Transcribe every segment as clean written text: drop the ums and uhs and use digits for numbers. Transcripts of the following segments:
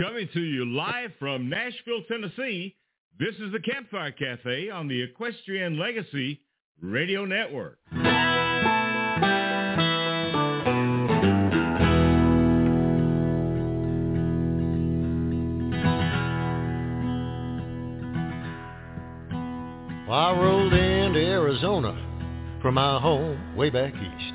Coming to you live from Nashville, Tennessee, this is the Campfire Cafe on the Equestrian Legacy Radio Network. I rolled into Arizona from my home way back east.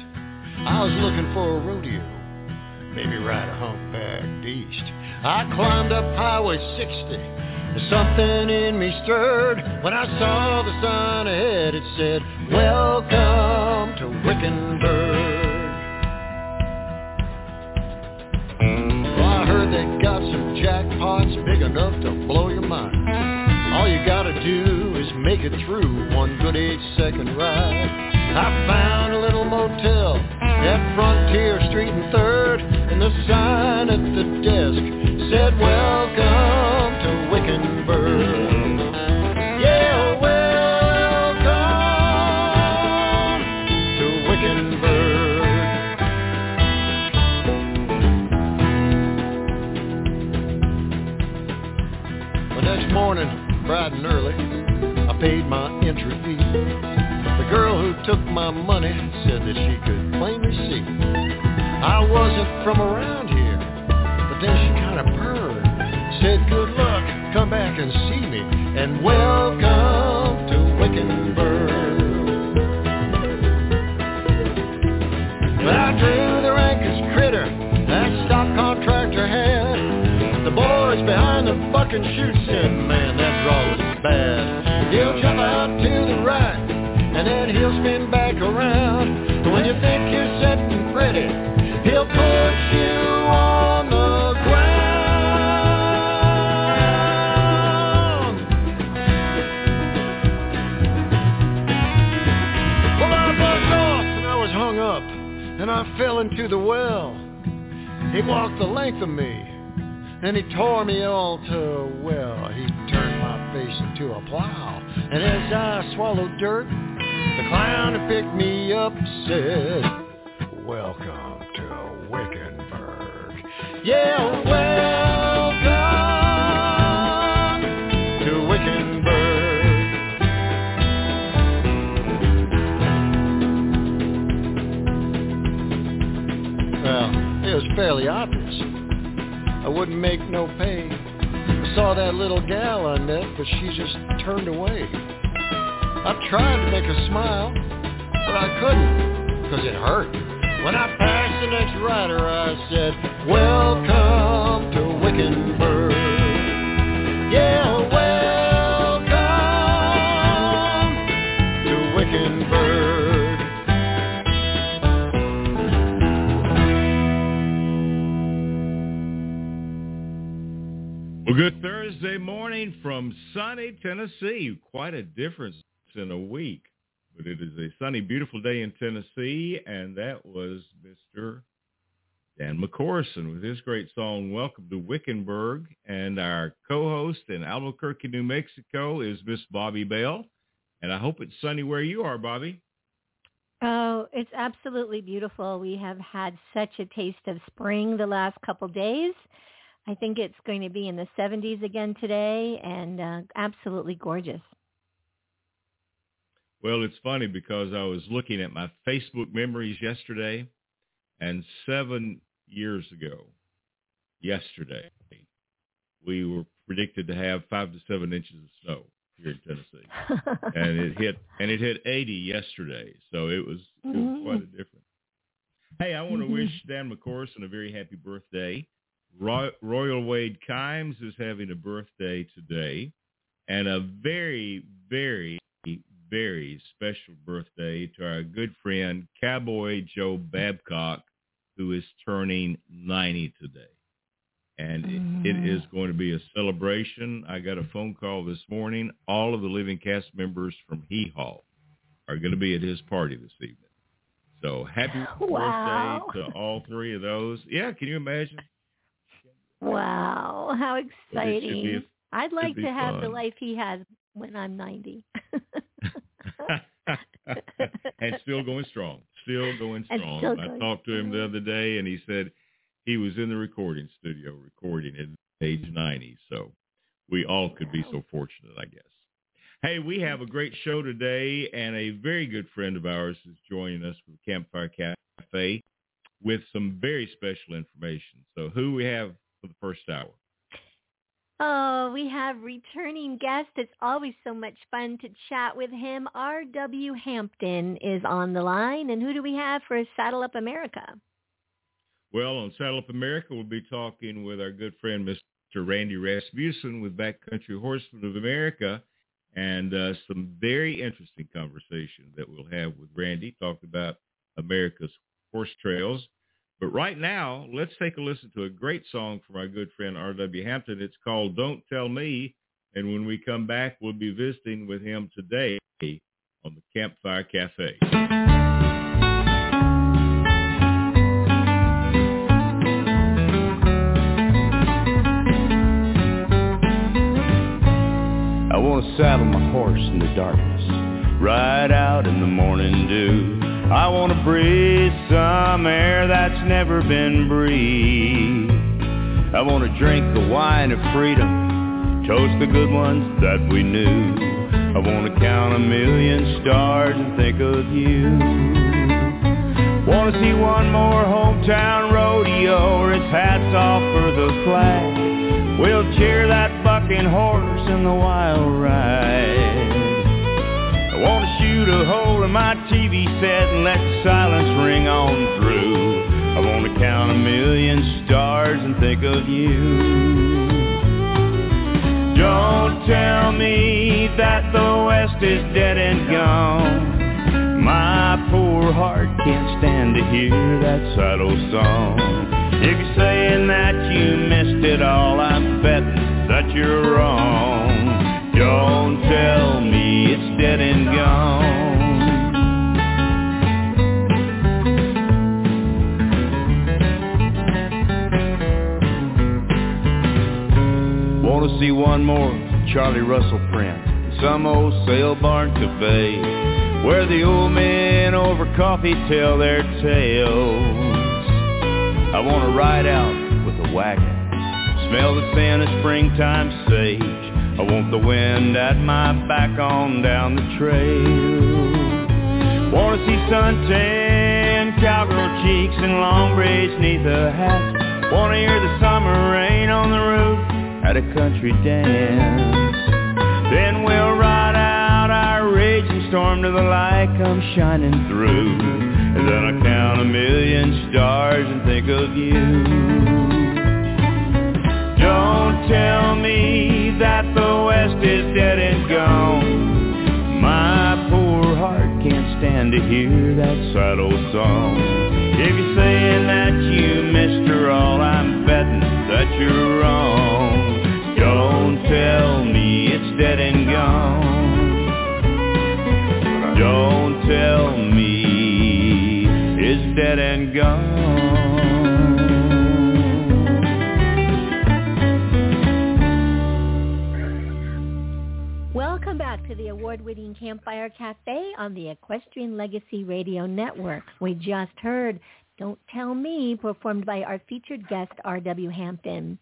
I was looking for a rodeo, maybe ride a humpback beast. I climbed up Highway 60, and something in me stirred. When I saw the sign ahead, it said, "Welcome to Wickenburg." Well, I heard they got some jackpots big enough to blow your mind. All you gotta do is make it through one good 8-second ride. I found a little motel at Frontier Street and 3rd, and the sign at the desk said, "Welcome to Wickenburg." Yeah, welcome to Wickenburg. The next morning, bright and early, I paid my entry fee. The girl who took my money said that she could plainly see I wasn't from around here, but then she kind of purred, said, "Good luck, come back and see me, and welcome to Wickenburg." But I drew the rankest critter that stock contractor had. The boys behind the buck and shoot said, "Man, that draw was bad. He'll jump out to the right, and then he'll spin back around. When you think you're set and pretty, he'll put you on the ground." Well, I was lost, and I was hung up, and I fell into the well. He walked the length of me, and he tore me all to, well, he turned my face into a plow. And as I swallowed dirt, the clown who picked me up said, "Welcome to Wickenburg." Yeah, welcome to Wickenburg. Well, it was fairly obvious I wouldn't make no pay. I saw that little gal I met, but she just turned away. I tried to make her smile, but I couldn't, because it hurt. When I passed the next rider, I said, "Welcome to Wickenburg." Yeah, welcome to Wickenburg. Well, good Thursday morning from sunny Tennessee. Quite a difference in a week, but it is a sunny, beautiful day in Tennessee, and that was Mr. Dan McCorson with his great song, "Welcome to Wickenburg." And our co-host in Albuquerque, New Mexico is Miss Bobby Bell, and I hope it's sunny where you are, Bobby. Oh, it's absolutely beautiful. We have had such a taste of spring the last couple days. I think it's going to be in the 70s again today, and absolutely gorgeous. Well, it's funny because I was looking at my Facebook memories yesterday, and 7 years ago, yesterday, we were predicted to have 5 to 7 inches of snow here in Tennessee, and it hit 80 yesterday, so it was quite a difference. Hey, I want to wish Dan McCorson a very happy birthday. Royal Wade Kimes is having a birthday today, and a very, very, very special birthday to our good friend Cowboy Joe Babcock, who is turning 90 today. And it is going to be a celebration. I got a phone call this morning. All of the living cast members from Hee Haw are going to be at his party this evening. So happy birthday to all three of those. Yeah, can you imagine? Wow, how exciting. I'd like to have the life he has when I'm 90. And still going strong. I talked to him the other day, and he said he was in the recording studio recording, and age 90. So we all could be so fortunate, I guess. Hey, we have a great show today, and a very good friend of ours is joining us from Campfire Cafe with some very special information. So who we have for the first hour? Oh, we have returning guest. It's always so much fun to chat with him. R.W. Hampton is on the line. And who do we have for Saddle Up America? Well, on Saddle Up America, we'll be talking with our good friend, Mr. Randy Rasmussen with Backcountry Horsemen of America, and some very interesting conversation that we'll have with Randy, talking about America's horse trails. But right now, let's take a listen to a great song from our good friend R.W. Hampton. It's called Don't Tell Me, and when we come back, we'll be visiting with him today on the Campfire Cafe. I want to saddle my horse in the darkness, ride out in the morning dew. I want to breathe some air that's never been breathed. I want to drink the wine of freedom, toast the good ones that we knew. I want to count a million stars and think of you. Want to see one more hometown rodeo, or it's hats off for the flag. We'll cheer that bucking horse in the wild ride. I want to shoot a hole in my TV set and let the silence ring on through. I want to count a million stars and think of you. Don't tell me that the West is dead and gone. My poor heart can't stand to hear that sad old song. If you're saying that you missed it all, I'm betting that you're wrong. Don't tell me it's dead and gone. Wanna see one more Charlie Russell print, some old sale barn cafe, where the old men over coffee tell their tales. I wanna ride out with a wagon, smell the scent of springtime sage. I want the wind at my back on down the trail. Wanna see suntan, cowgirl cheeks, and long braids neath a hat. Wanna hear the summer rain on the roof at a country dance. Then we'll ride out our raging storm till the light comes shining through. And then I'll count a million stars and think of you. Don't tell me that the West is dead and gone. My poor heart can't stand to hear that sad old song. If you're saying that you missed her all, I'm betting that you're wrong. Don't tell me it's dead and gone. Don't tell me it's dead and gone. Welcome back to the award-winning Campfire Cafe on the Equestrian Legacy Radio Network. We just heard Don't Tell Me, performed by our featured guest, R.W. Hampton.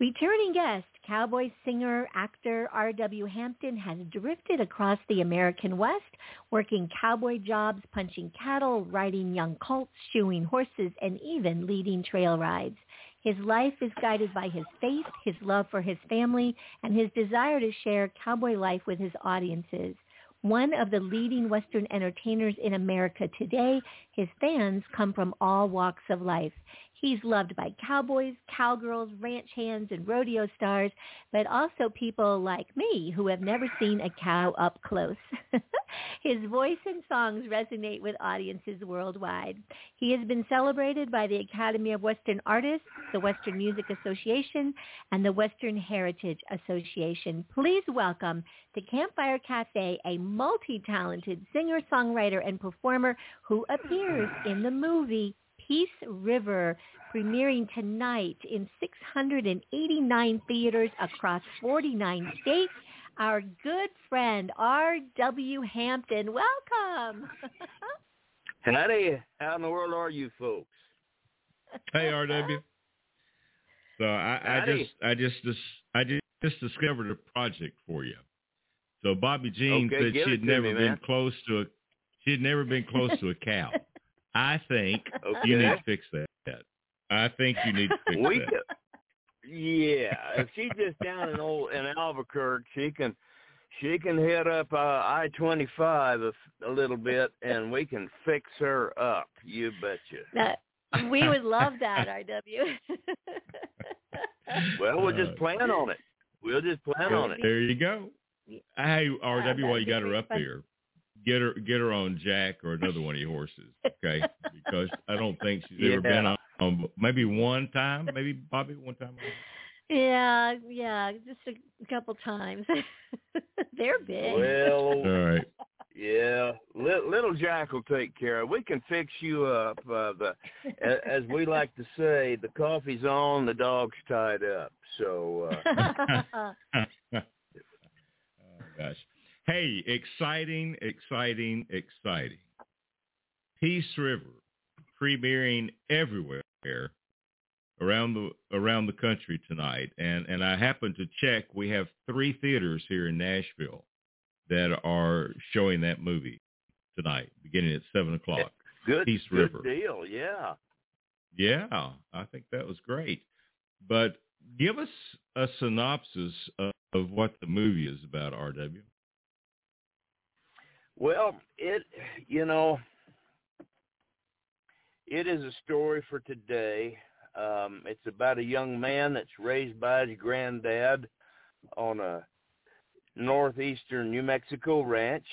Returning guest, cowboy singer, actor R.W. Hampton has drifted across the American West, working cowboy jobs, punching cattle, riding young colts, shoeing horses, and even leading trail rides. His life is guided by his faith, his love for his family, and his desire to share cowboy life with his audiences. One of the leading Western entertainers in America today, his fans come from all walks of life. He's loved by cowboys, cowgirls, ranch hands, and rodeo stars, but also people like me who have never seen a cow up close. His voice and songs resonate with audiences worldwide. He has been celebrated by the Academy of Western Artists, the Western Music Association, and the Western Heritage Association. Please welcome to Campfire Cafe a multi-talented singer-songwriter and performer who appears in the movie Peace River, premiering tonight in 689 theaters across 49 states. Our good friend, R.W. Hampton. Welcome. Howdy. How in the world are you folks? Hey, R.W. So I just discovered a project for you. So Bobby Jean said she had never been close to a cow. I think you need to fix that. Yeah, if she's just down in Albuquerque, she can head up I-25 a little bit, and we can fix her up. You betcha. We would love that, R.W. Well, we'll just plan on it. There you go. Hey, R.W., while you got her up here, get her on Jack or another one of your horses, okay? Because I don't think she's ever been on. Maybe one time. Yeah, just a couple times. They're big. Well, all right. Yeah, little Jack will take care of. We can fix you up. As we like to say, the coffee's on, the dog's tied up. So. Gosh. Hey, exciting. Peace River, premiering everywhere around the country tonight. And I happened to check. We have 3 theaters here in Nashville that are showing that movie tonight, beginning at 7 o'clock. Peace River. Good deal, yeah. Yeah, I think that was great. But give us a synopsis of what the movie is about, R.W. Well, it is a story for today. It's about a young man that's raised by his granddad on a northeastern New Mexico ranch.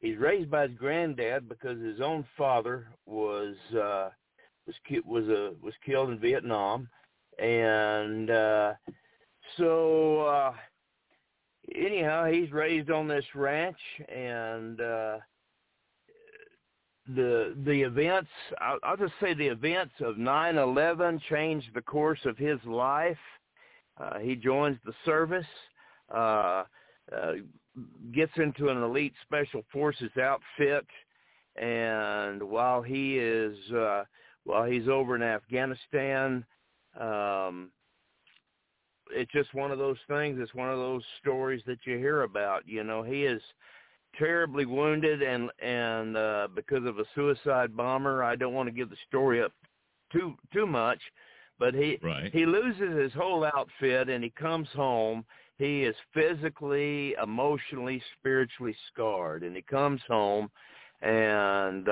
He's raised by his granddad because his own father was killed in Vietnam, and so anyhow, he's raised on this ranch, and the events, I'll just say the events of 9/11 changed the course of his life. He joins the service, gets into an elite special forces outfit, and while he's over in Afghanistan, it's just one of those things. It's one of those stories that you hear about. You know, he is terribly wounded, and because of a suicide bomber. I don't want to give the story up too much, but he loses his whole outfit, and he comes home. He is physically, emotionally, spiritually scarred, and he comes home, and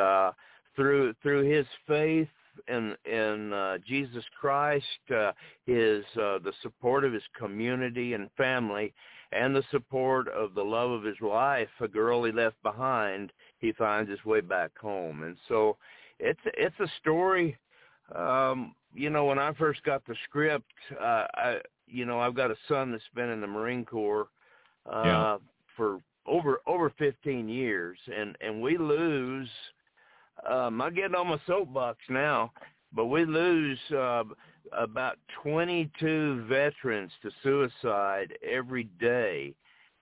through his faith in Jesus Christ, the support of his community and family, and the support of the love of his life, a girl he left behind, he finds his way back home. And so it's a story. When I first got the script, I've got a son that's been in the Marine Corps for over 15 years, and we lose. I'm getting on my soapbox now, but we lose about 22 veterans to suicide every day.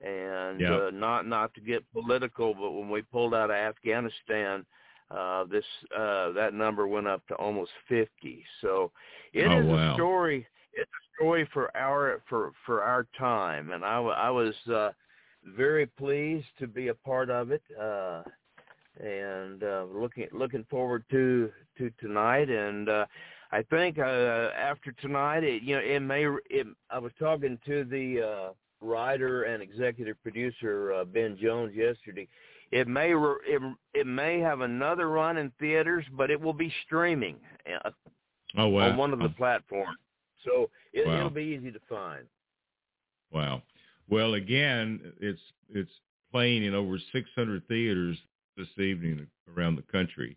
And not to get political, but when we pulled out of Afghanistan, that number went up to almost 50. So it is a story. It's a story for our time, and I was very pleased to be a part of it. And looking forward to tonight, and I think after tonight, I was talking to the writer and executive producer Ben Jones yesterday. It may have another run in theaters, but it will be streaming on one of the platforms, so it'll be easy to find. Wow! Well, again, it's playing in over 600 theaters this evening around the country,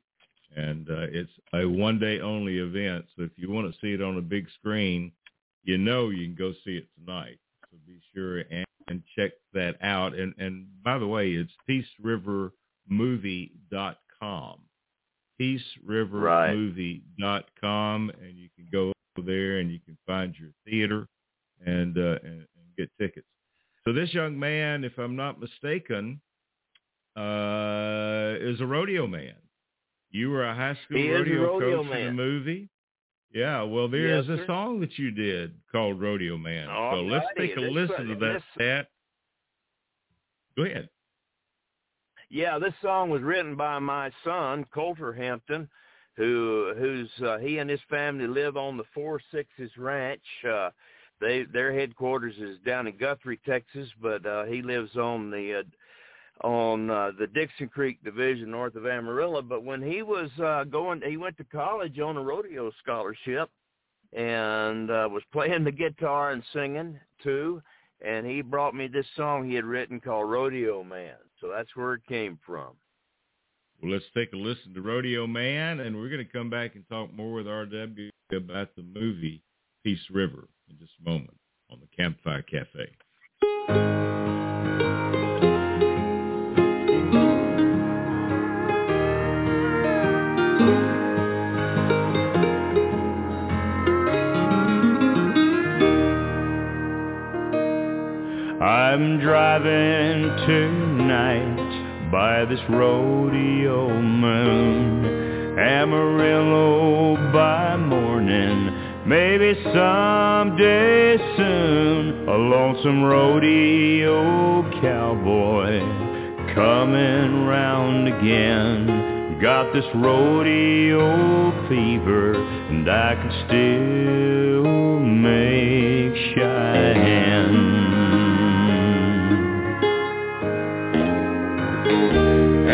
and it's a one-day-only event, so if you want to see it on a big screen, you can go see it tonight. So be sure and check that out. And by the way, it's peacerivermovie.com, peacerivermovie.com, and you can go over there and you can find your theater and get tickets. So this young man, if I'm not mistaken, is a rodeo man. You were a high school rodeo coach in the movie. Yeah, well, there's a song that you did called Rodeo Man. Oh, so let's take a listen to that. Go ahead. Yeah, this song was written by my son, Coulter Hampton, who's he and his family live on the Four Sixes Ranch. Their headquarters is down in Guthrie, Texas, but he lives on the Dixon Creek division north of Amarillo. But when he was he went to college on a rodeo scholarship and was playing the guitar and singing too. And he brought me this song he had written called Rodeo Man. So that's where it came from. Well, let's take a listen to Rodeo Man, and we're going to come back and talk more with R.W. about the movie Peace River in just a moment on the Campfire Cafe. I'm driving tonight by this rodeo moon, Amarillo by morning, maybe someday soon. A lonesome rodeo cowboy coming round again. Got this rodeo fever and I can still make Cheyenne.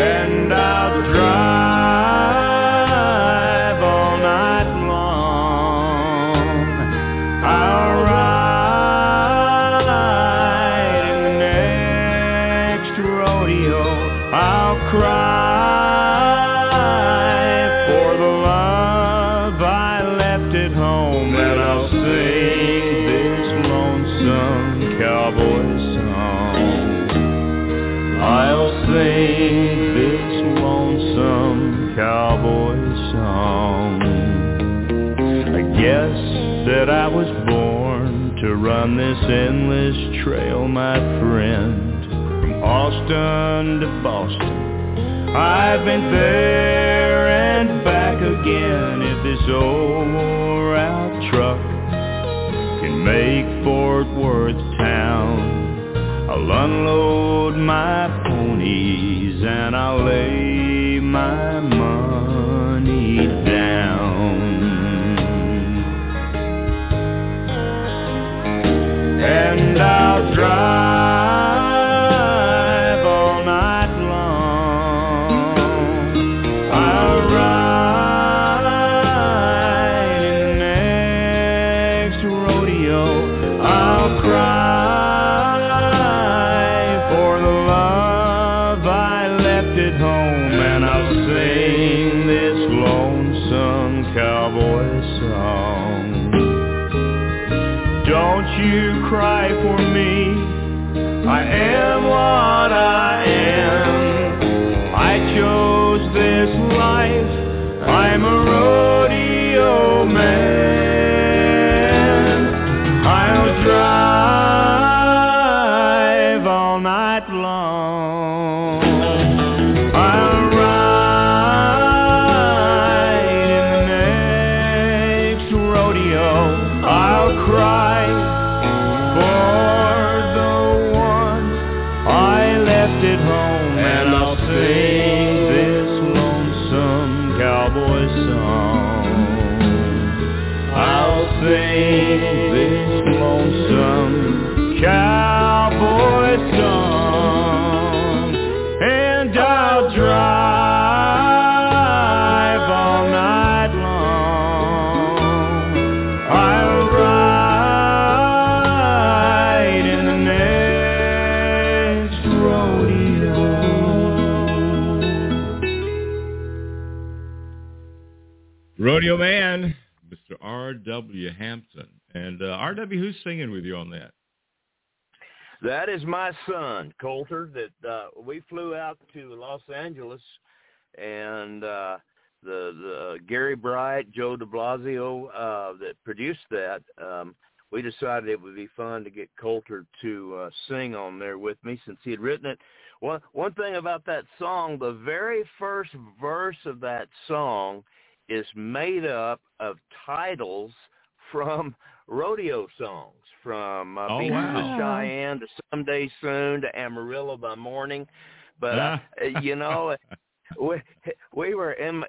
And I'll drive all night long. I'll ride in the next rodeo. I'll cry for the love I left at home, and I'll sing this lonesome cowboy song. I'll sing cowboy song. I guess that I was born to run this endless trail, my friend. From Austin to Boston, I've been there and back again. If this old wore-out truck can make Fort Worth town, I'll unload my ponies and I'll lay my money down. And I'll drive all night long. I'll ride in the next rodeo. I'll cry for the love I left at home. You cry for me, I am what I am. I chose this life, I'm a rodeo man. I'll drive all night long. I'll ride in the next rodeo. I'll cry Man, Mr. R.W. Hampton. And R.W., who's singing with you on that? That is my son, Coulter, that we flew out to Los Angeles, and the Gary Bright, Joe de Blasio, that produced that, we decided it would be fun to get Coulter to sing on there with me since he had written it. One thing about that song, the very first verse of that song is made up of titles from rodeo songs, from Beating the Cheyenne to Someday Soon to Amarillo by Morning. But, you know, we were in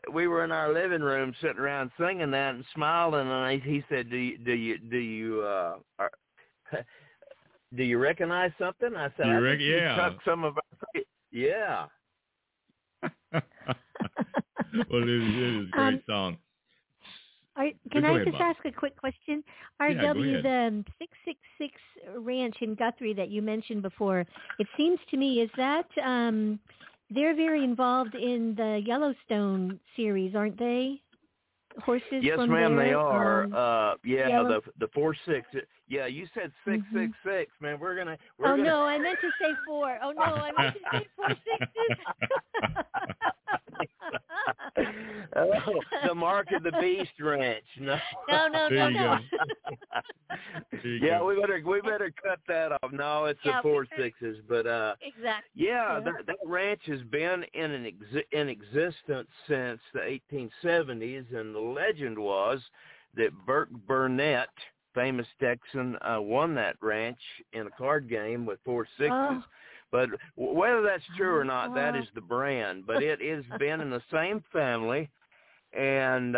our living room sitting around singing that and smiling, and he said, do you recognize something? I said, I think you took some of our... Yeah. Well, it is a great song. Can I just ask a quick question? R.W., the 666 Ranch in Guthrie that you mentioned before, it seems to me, is that they're very involved in the Yellowstone series, aren't they? Horses? Yes, ma'am, they are. The 4-6. Yeah, you said 666, man. We're gonna. No, I meant to say four. Oh no, I meant to say 4 6s. The Mark of the Beast Ranch. No. Yeah, we better cut that off. No, it's the 4 6s, but exactly. Yeah, that ranch has been in existence since the 1870s, and the legend was that Burke Burnett, famous Texan, won that ranch in a card game with 4 6s. But whether that's true or not, that is the brand. But it has been in the same family, and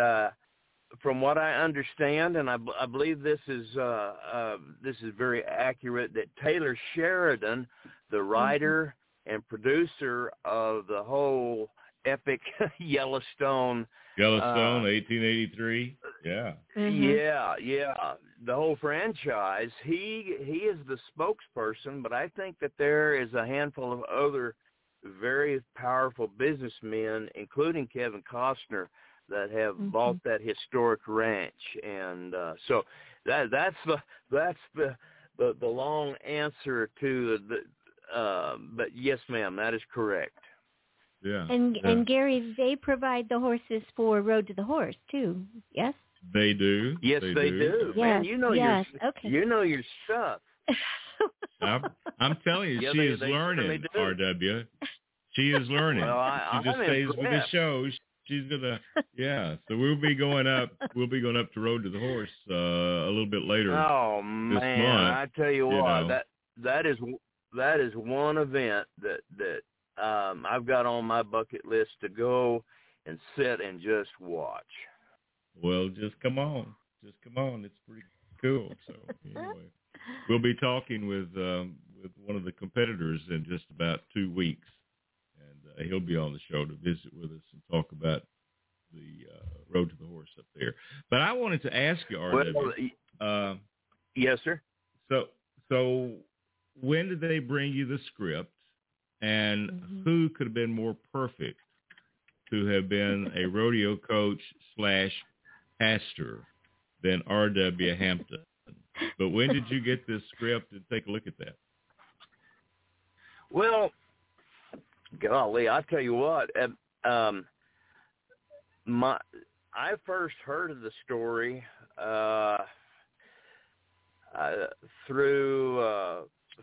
from what I understand, and I believe this is very accurate, that Taylor Sheridan, the writer and producer of the whole epic Yellowstone, 1883. Yeah. Mm-hmm. Yeah. The whole franchise. He is the spokesperson, but I think that there is a handful of other very powerful businessmen, including Kevin Costner, that have bought that historic ranch. And so that's the long answer to the. But yes, ma'am, that is correct. Yeah, and Gary, they provide the horses for Road to the Horse too. Yes, they do. Yes, they do. Man, you know your stuff. I'm telling you, she is learning, R.W. She is learning. Well, she just stays with the show. She's gonna. Yeah, so we'll be going up. We'll be going up to Road to the Horse a little bit later. Oh man, this month, I tell you what, that is one event that. I've got on my bucket list to go and sit and just watch. Well, just come on. It's pretty cool. So anyway, we'll be talking with one of the competitors in just about 2 weeks, and he'll be on the show to visit with us and talk about the Road to the Horse up there. But I wanted to ask you, R.W. Yes, sir. So when did they bring you the script? And who could have been more perfect to have been a rodeo coach / pastor than R.W. Hampton? But when did you get this script and take a look at that? Well, golly, I tell you what, I first heard of the story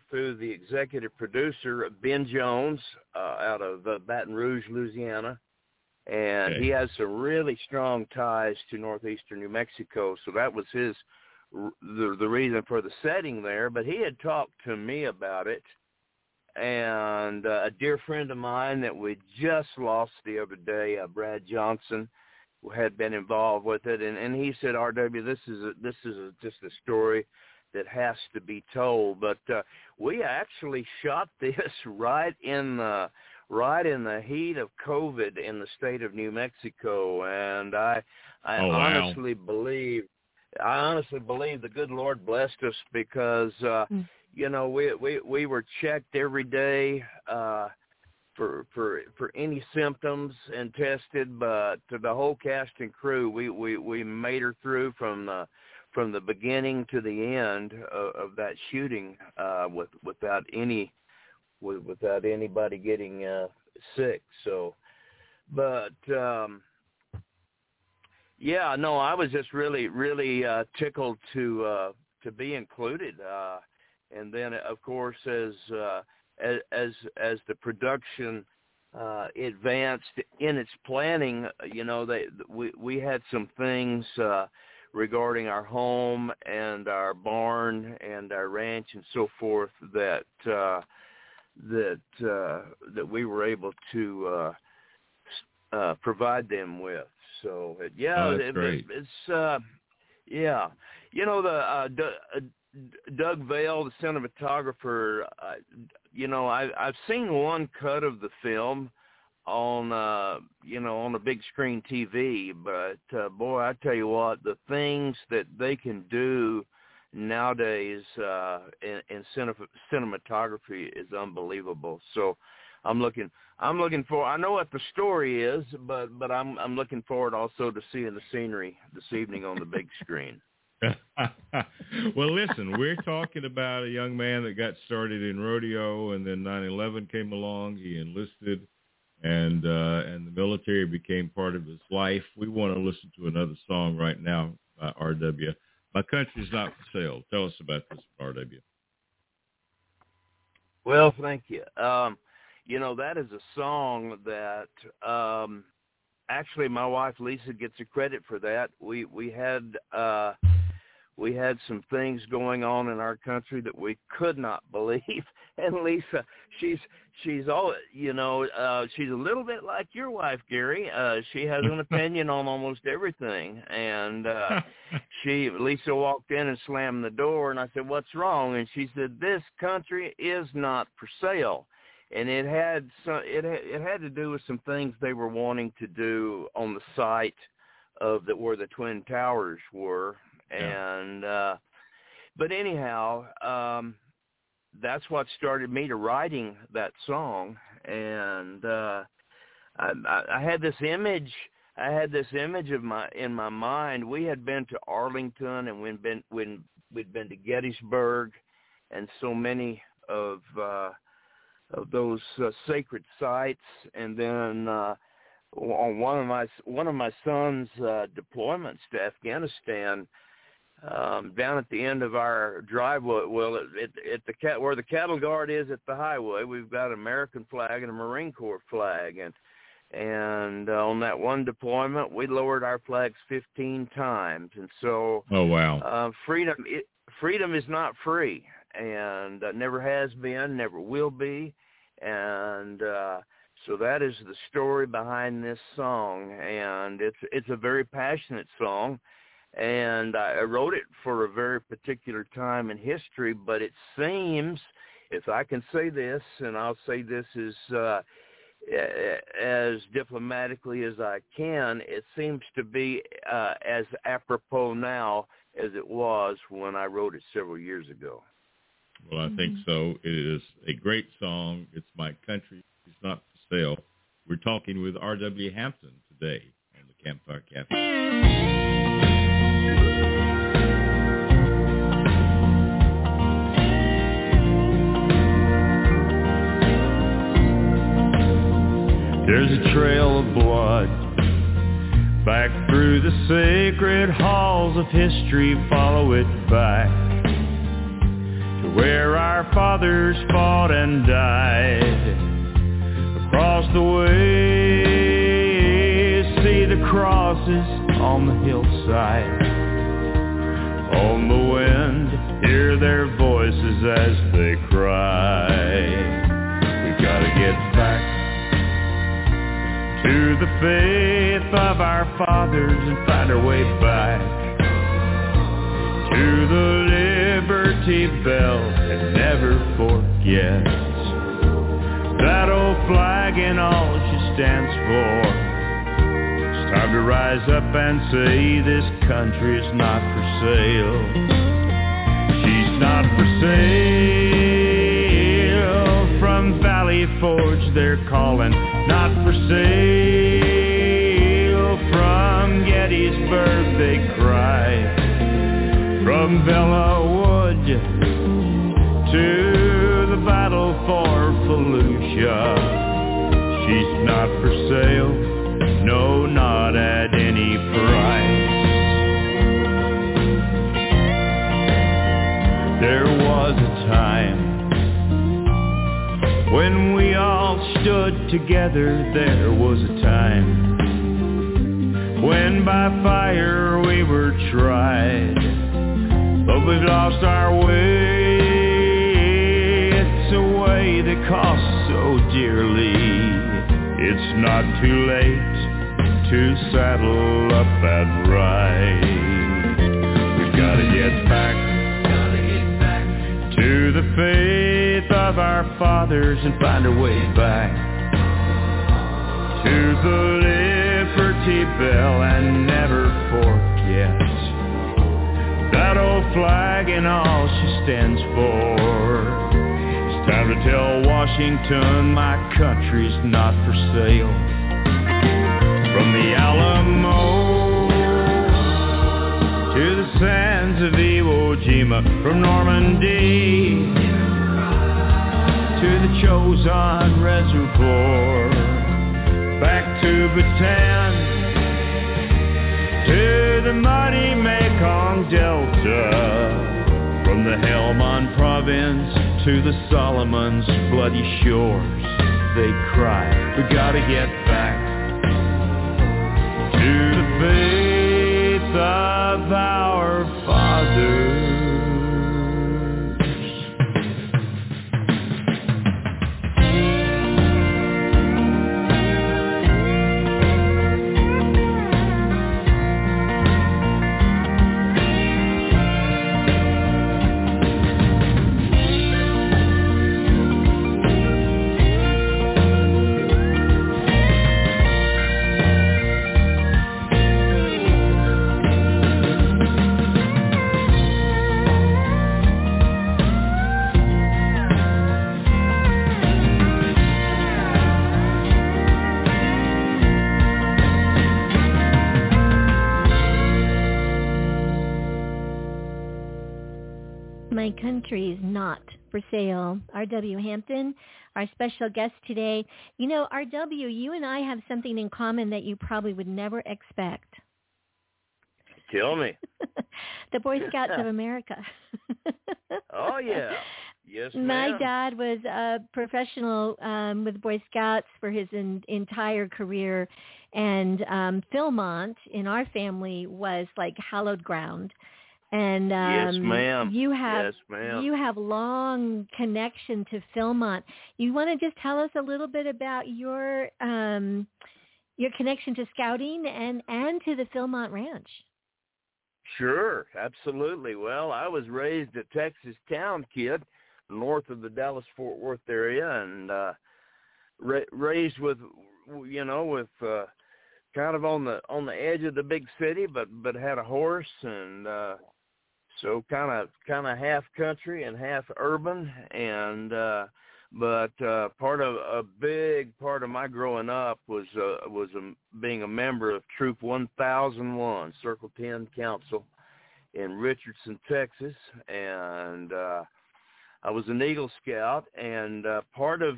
through the executive producer, Ben Jones, out of Baton Rouge, Louisiana. And he has some really strong ties to northeastern New Mexico. So that was the reason for the setting there. But he had talked to me about it. And a dear friend of mine that we just lost the other day, Brad Johnson, had been involved with it. And he said, R.W., this is just a story that has to be told, but we actually shot this right in the heat of COVID in the state of New Mexico, and I honestly believe the good Lord blessed us because you know, we were checked every day for any symptoms and tested, but to the whole cast and crew, we made her through from the beginning to the end of that shooting, without anybody getting sick. So, but I was just really tickled to be included. And then, of course, as the production advanced in its planning. You know, we had some things regarding our home and our barn and our ranch and so forth that that we were able to provide them with. So yeah, you know, the Doug Vail, the cinematographer, you know, I've seen one cut of the film on, you know, on a big screen TV, but boy, I tell you what, the things that they can do nowadays in cinematography is unbelievable. So I'm looking for, I know what the story is, but I'm looking forward also to seeing the scenery this evening on the big screen. Well, listen, we're talking about a young man that got started in rodeo, and then 9/11 came along. He enlisted, and the military became part of his life. We want to listen to another song right now by R.W. My Country's Not for Sale. Tell us about this, R.W. Well, thank you. You know, that is a song that actually my wife Lisa gets the credit for. That we had some things going on in our country that we could not believe, and Lisa, she's all, you know, she's a little bit like your wife, Gary. She has an opinion on almost everything, and Lisa walked in and slammed the door, and I said, "What's wrong?" And she said, "This country is not for sale." And it had to do with some things they were wanting to do on the site of where the Twin Towers were. Yeah. And but anyhow, that's what started me to writing that song. And I had this image in my mind. We had been to Arlington, and we'd been to Gettysburg, and so many of those sacred sites. And then on one of my son's deployments to Afghanistan, down at the end of our driveway, well, where the cattle guard is at the highway, we've got an American flag and a Marine Corps flag, and on that one deployment, we lowered our flags 15 times, and so freedom is not free, and never has been, never will be, and so that is the story behind this song, and it's a very passionate song, and I wrote it for a very particular time in history, but it seems, if I can say this, and I'll say this as diplomatically as I can, it seems to be as apropos now as it was when I wrote it several years ago. Well, I think so. It is a great song. It's My Country. It's Not for Sale. We're talking with R.W. Hampton today on the Campfire Cafe. There's a trail of blood back through the sacred halls of history. Follow it back to where our fathers fought and died. Across the way, see the crosses on the hillside. On the wind, hear their voices as they cry. We've got to get back to the faith of our fathers and find our way back to the liberty bell that never forgets that old flag and all she stands for. It's time to rise up and say this country's not for sale. She's not for sale. From Valley Forge they're calling, not for sale. From Gettysburg they cry. From Bella Wood to the battle for Fallujah, she's not for sale, no, not at any price. There was a time When we all stood together, there was a time when by fire we were tried. But we've lost our way. It's a way that costs so dearly. It's not too late to saddle up and ride. We've gotta get back to the faith of our fathers and find a way back to the Liberty Bell and never forget that old flag and all she stands for. It's time to tell Washington my country's not for sale. From the Alamo to the sands of Iwo Jima, from Normandy to the Chosin Reservoir, back to Bataan to the mighty Mekong Delta, from the Helmand Province to the Solomon's bloody shores, they cry, we gotta get back to the faith of our fathers. My country is not for sale. R.W. Hampton, our special guest today. You know, R.W., you and I have something in common that you probably would never expect. Kill me. The Boy Scouts of America. Oh, yeah. Yes, ma'am. My dad was a professional with Boy Scouts for his entire career, and Philmont in our family was like hallowed ground. And yes, ma'am. You have long connection to Philmont. You want to just tell us a little bit about your connection to scouting and to the Philmont Ranch? Sure, absolutely. Well, I was raised a Texas town kid, north of the Dallas-Fort Worth area, and raised with, you know, with kind of on the edge of the big city, but had a horse and. So kind of half country and half urban, and but part of a big part of my growing up was being a member of Troop 1001, Circle 10 Council, in Richardson, Texas, and I was an Eagle Scout, and part of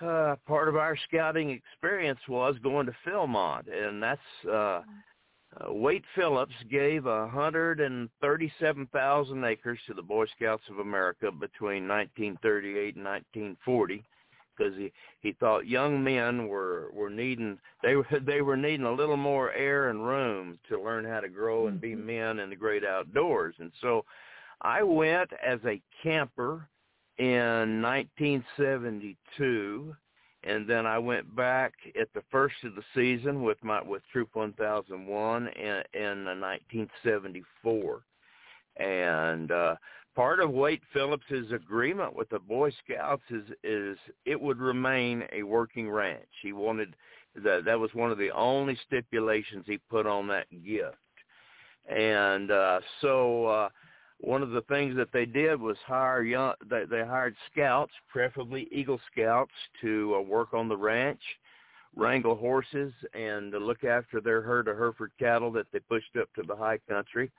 our scouting experience was going to Philmont, and that's. Waite Phillips gave 137,000 acres to the Boy Scouts of America between 1938 and 1940, because he thought young men were needing a little more air and room to learn how to grow and be men in the great outdoors. And so I went as a camper in 1972. And then I went back at the first of the season with Troop 1001 in 1974. And part of Waite Phillips' agreement with the Boy Scouts is it would remain a working ranch. He wanted that was one of the only stipulations he put on that gift. And so one of the things that they did was hired scouts, preferably Eagle Scouts, to work on the ranch, wrangle horses, and look after their herd of Hereford cattle that they pushed up to the high country.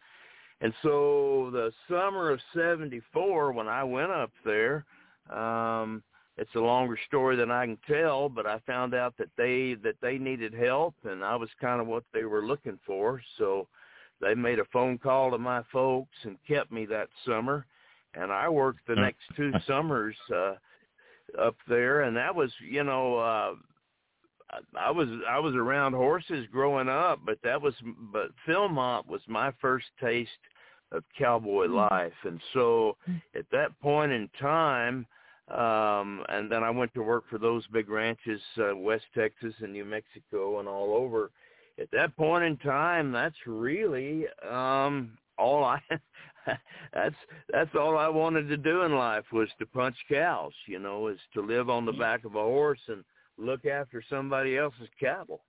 And so the summer of 74, when I went up there, it's a longer story than I can tell, but I found out that they needed help, and I was kind of what they were looking for. So they made a phone call to my folks and kept me that summer, and I worked the next two summers up there, and that was, you know, I was around horses growing up, but Philmont was my first taste of cowboy life. And so at that point in time, and then I went to work for those big ranches, West Texas and New Mexico and all over. At that point in time, that's really all I that's all I wanted to do in life, was to punch cows, you know, is to live on the back of a horse and look after somebody else's cattle.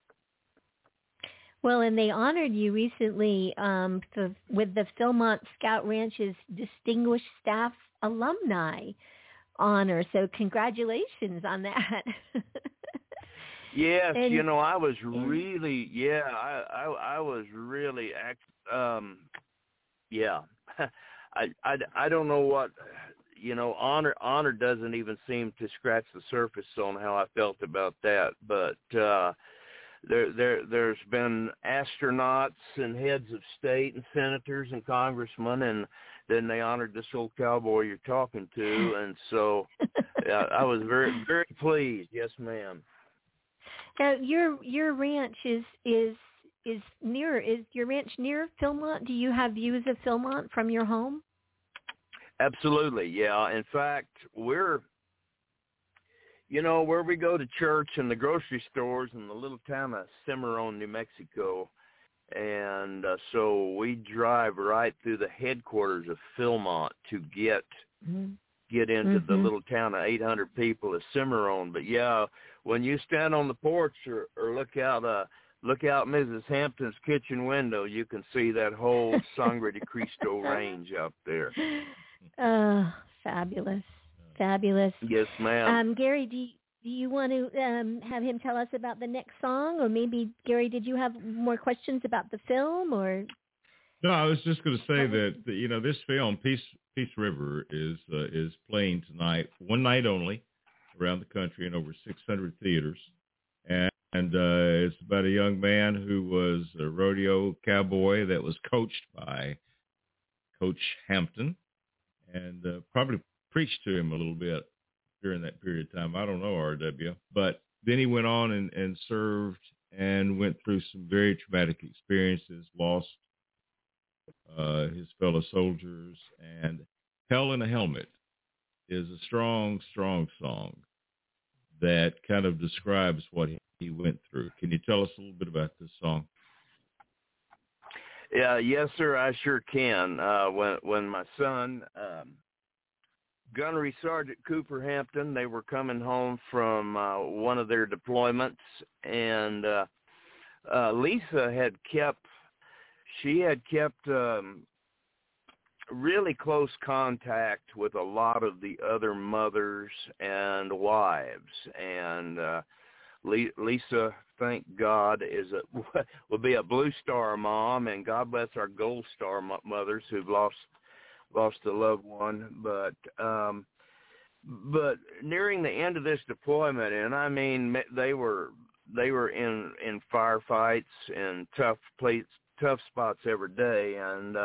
Well, and they honored you recently with the Philmont Scout Ranch's Distinguished Staff Alumni Honor. So congratulations on that. Yes, and, you know, I was really, I was really, I don't know what, you know, honor doesn't even seem to scratch the surface on how I felt about that, but there's been astronauts and heads of state and senators and congressmen, and then they honored this old cowboy you're talking to, and so I was very, very pleased. Yes, ma'am. Now, your ranch is near. Is your ranch near Philmont? Do you have views of Philmont from your home? Absolutely, yeah. In fact, where we go to church and the grocery stores in the little town of Cimarron, New Mexico, and so we drive right through the headquarters of Philmont to get into the little town of 800 people of Cimarron. But yeah, when you stand on the porch or look out Mrs. Hampton's kitchen window, you can see that whole Sangre de Cristo range out there. Oh, fabulous. Fabulous. Yes, ma'am. Gary, do you want to have him tell us about the next song? Or maybe, Gary, did you have more questions about the film? Or no, I was just going to say that, you know, this film, Peace River, is playing tonight, one night only, around the country in over 600 theaters. And it's about a young man who was a rodeo cowboy that was coached by Coach Hampton, and probably preached to him a little bit during that period of time. I don't know, R.W. But then he went on and served and went through some very traumatic experiences, lost his fellow soldiers. And Hell in a Helmet is a strong, strong song that kind of describes what he went through. Can you tell us a little bit about this song? Yeah, yes, sir, I sure can. When my son... Gunnery Sergeant Cooper Hampton, they were coming home from one of their deployments, and Lisa had kept really close contact with a lot of the other mothers and wives, and Lisa, thank God, will be a Blue Star mom, and God bless our Gold Star mothers who've lost a loved one, but nearing the end of this deployment, and I mean they were in firefights and tough spots every day, and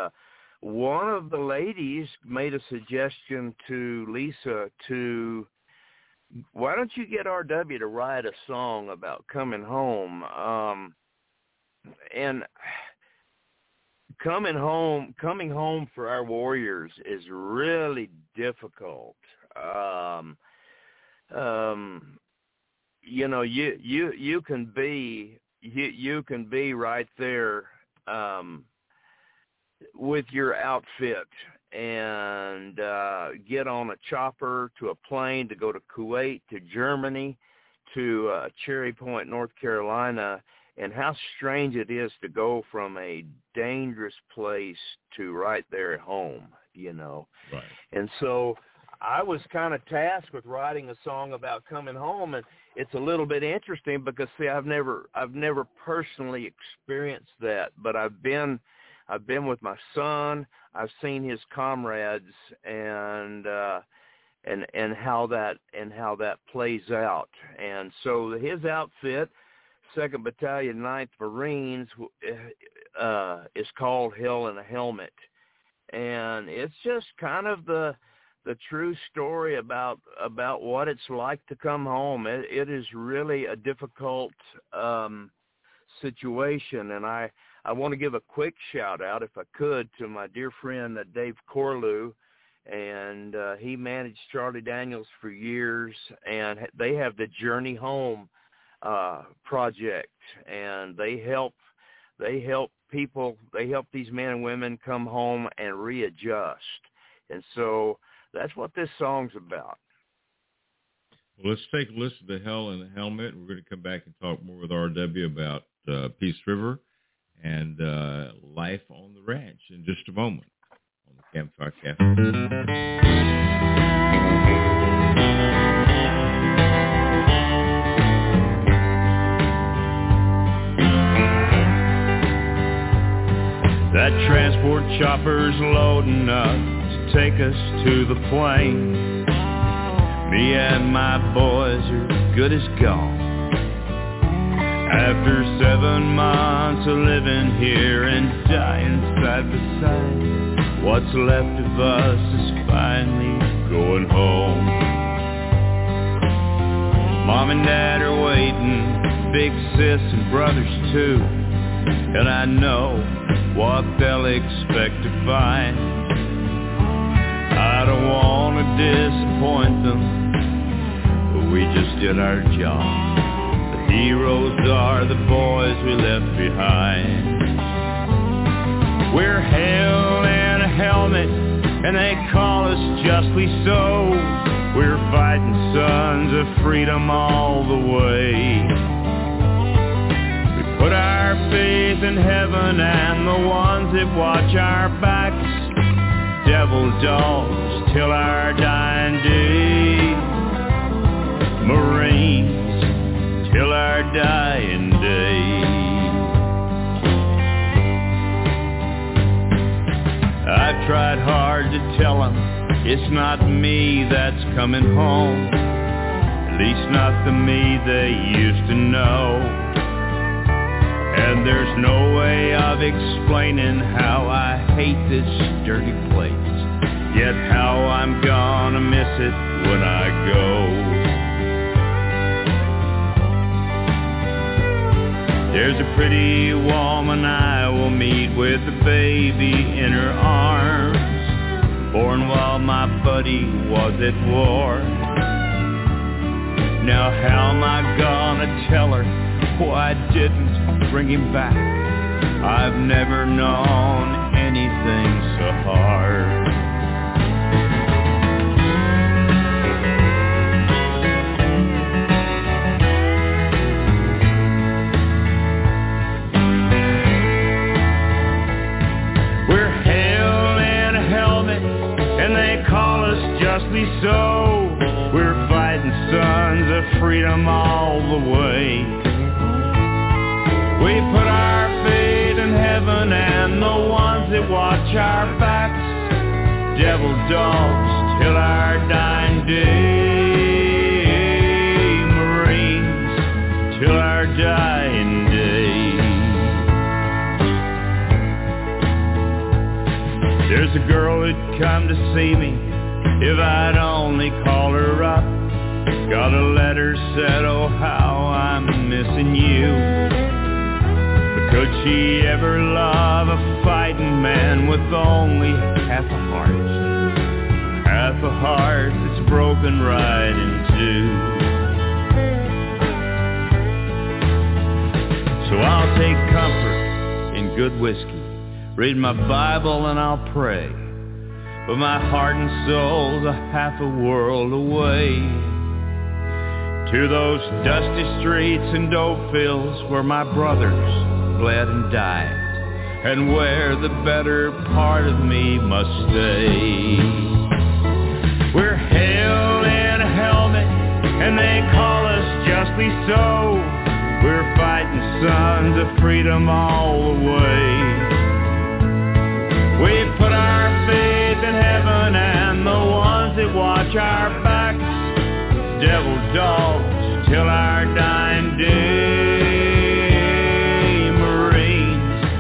one of the ladies made a suggestion to Lisa to, why don't you get R.W. to write a song about coming home, and coming home for our warriors is really difficult. You know, you can be right there with your outfit and get on a chopper to a plane to go to Kuwait, to Germany, to Cherry Point, North Carolina. And how strange it is to go from a dangerous place to right there at home, you know. Right. And so I was kind of tasked with writing a song about coming home, and it's a little bit interesting because, see, I've never personally experienced that, but I've been with my son. I've seen his comrades and how that plays out. And so his outfit, 2nd Battalion, 9th Marines, is called Hell in a Helmet. And it's just kind of the the true story about what it's like to come home. It is really a difficult situation, and I want to give a quick shout out, if I could, to my dear friend Dave Corlew, and he managed Charlie Daniels for years, and they have the Journey Home project, and they help people, they help these men and women come home and readjust, and so that's what this song's about. Well, let's take a listen to Hell in a Helmet. We're going to come back and talk more with R.W. about Peace River and life on the ranch in just a moment on the Campfire Cafe. That transport chopper's loading up to take us to the plains. Me and my boys are good as gone. After 7 months of living here and dying side by side, what's left of us is finally going home. Mom and Dad are waiting, big sis and brothers too, and I know what they'll expect to find. I don't want to disappoint them, but we just did our job. The heroes are the boys we left behind. We're hell in a helmet, and they call us justly so. We're fighting sons of freedom all the way. Put our faith in heaven and the ones that watch our backs. Devil dogs till our dying day. Marines till our dying day. I tried hard to tell them it's not me that's coming home. At least not the me they used to know. And there's no way of explaining how I hate this dirty place, yet how I'm gonna miss it when I go. There's a pretty woman I will meet with a baby in her arms, born while my buddy was at war. Now how am I gonna tell her why I didn't bring him back? I've never known anything so hard. We're hell in a helmet, and they call us justly so. We're fighting sons of freedom all the way. We put our faith in heaven and the ones that watch our backs. Devil dogs till our dying day. Marines till our dying day. There's a girl who'd come to see me if I'd only call her up. Got a letter said, oh, how I'm missing you. Could she ever love a fighting man with only half a heart? Half a heart that's broken right in two. So I'll take comfort in good whiskey, read my Bible and I'll pray, but my heart and soul's a half a world away. To those dusty streets and dope fields where my brothers bled and died, and where the better part of me must stay. We're hell in a helmet, and they call us justly so. We're fighting sons of freedom all the way. We put our faith in heaven and the ones that watch our backs. Devil dogs till our dying day.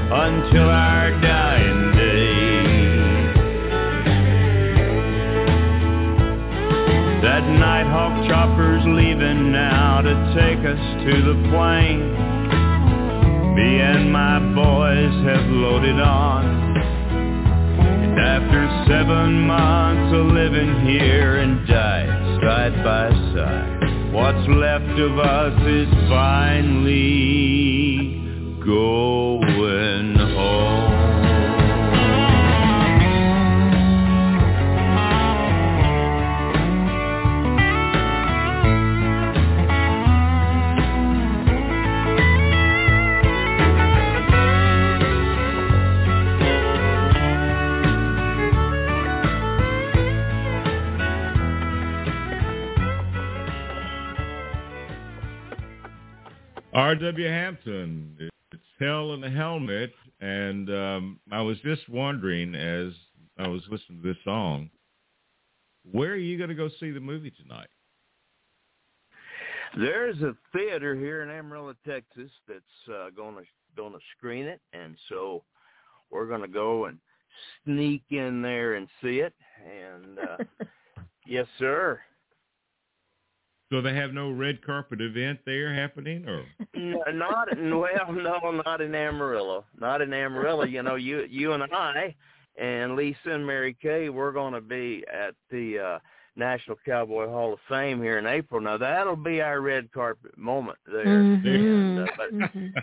Until our dying day. That Nighthawk chopper's leaving now to take us to the plains. Me and my boys have loaded on, and after 7 months of living here and dying side by side, what's left of us is finally going home. R.W. Hampton, it's Hell in a Helmet, and I was just wondering as I was listening to this song, where are you going to go see the movie tonight? There's a theater here in Amarillo, Texas that's going to screen it, and so we're going to go and sneak in there and see it, and yes, sir. So they have no red carpet event there happening, or not in Amarillo, You know, you and I, and Lisa and Mary Kay, we're going to be at the National Cowboy Hall of Fame here in April. Now that'll be our red carpet moment there. Mm-hmm. And,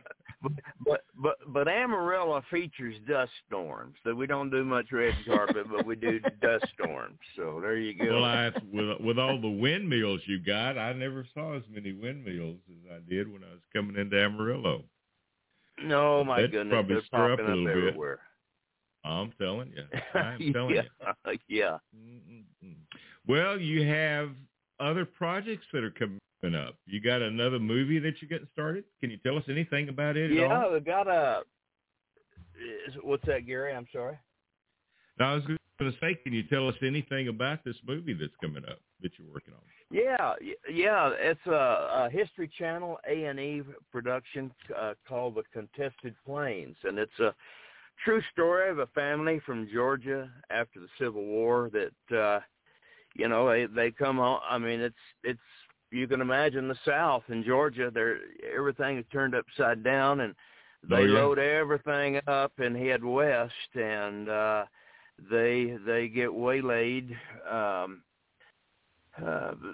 but Amarillo features dust storms, so we don't do much red carpet, but we do dust storms. So there you go. Well, with all the windmills you got, I never saw as many windmills as I did when I was coming into Amarillo. No, my goodness, probably they're popping up everywhere. I'm telling you. I'm telling you. Yeah. Mm-mm-mm. Well, you have other projects that are coming up. You got another movie that you're getting started? Can you tell us anything about it at all? Yeah, we got a... What's that, Gary? I'm sorry. No, I was going to say, can you tell us anything about this movie that's coming up that you're working on? Yeah. It's a History Channel A&E production called The Contested Plains, and it's a true story of a family from Georgia after the Civil War that, you know, they come home. I mean, it's you can imagine the South in Georgia. Everything is turned upside down, and they load everything up and head west, and they get waylaid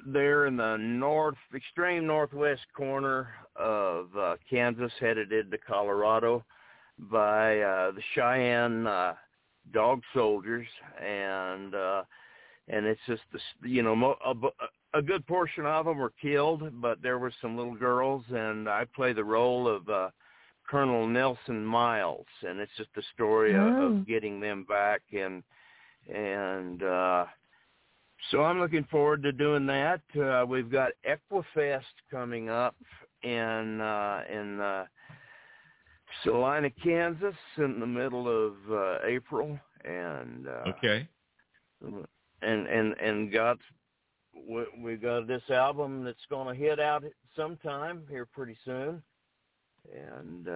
there in the extreme northwest corner of Kansas, headed into Colorado, by the Cheyenne dog soldiers, and it's just this, you know, a good portion of them were killed, but there were some little girls, and I play the role of Colonel Nelson Miles, and it's just the story of getting them back, and so I'm looking forward to doing that. We've got Equifest coming up in Salina, Kansas, in the middle of April, and and we got this album that's going to hit out sometime here pretty soon, and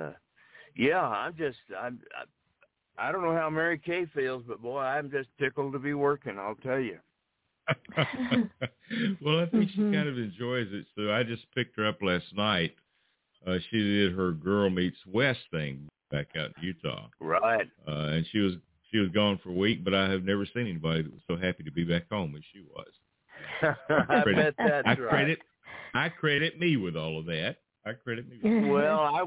I don't know how Mary Kay feels, but boy, I'm just tickled to be working, I'll tell you. Well, I think she kind of enjoys it. So I just picked her up last night. She did her Girl Meets West thing back out in Utah. Right. And she was gone for a week, but I have never seen anybody that was so happy to be back home as she was. I credit me with all of that. Well, I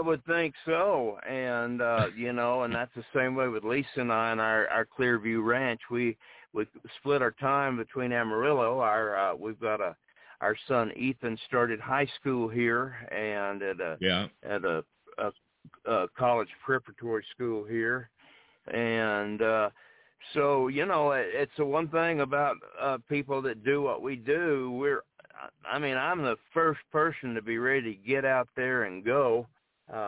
would think so. And, you know, and that's the same way with Lisa and I and our Clearview Ranch. We split our time between Amarillo. We've got our son Ethan started high school here, and at a college preparatory school here, and so you know, it's the one thing about people that do what we do. I'm the first person to be ready to get out there and go,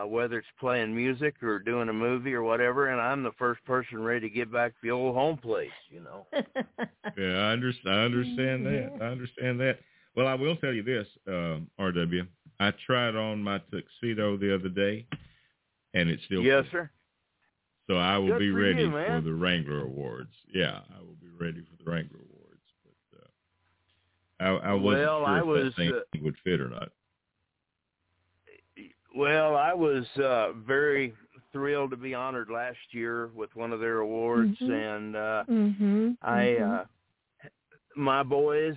whether it's playing music or doing a movie or whatever, and I'm the first person ready to get back to the old home place. You know. Yeah, I understand that. Well, I will tell you this, R.W. I tried on my tuxedo the other day, and it's still good. Yes, sir. So I will be ready for the Wrangler Awards. Yeah, I will be ready for the Wrangler Awards. But I wasn't sure if that thing would fit or not. Well, I was very thrilled to be honored last year with one of their awards, mm-hmm. and my boys,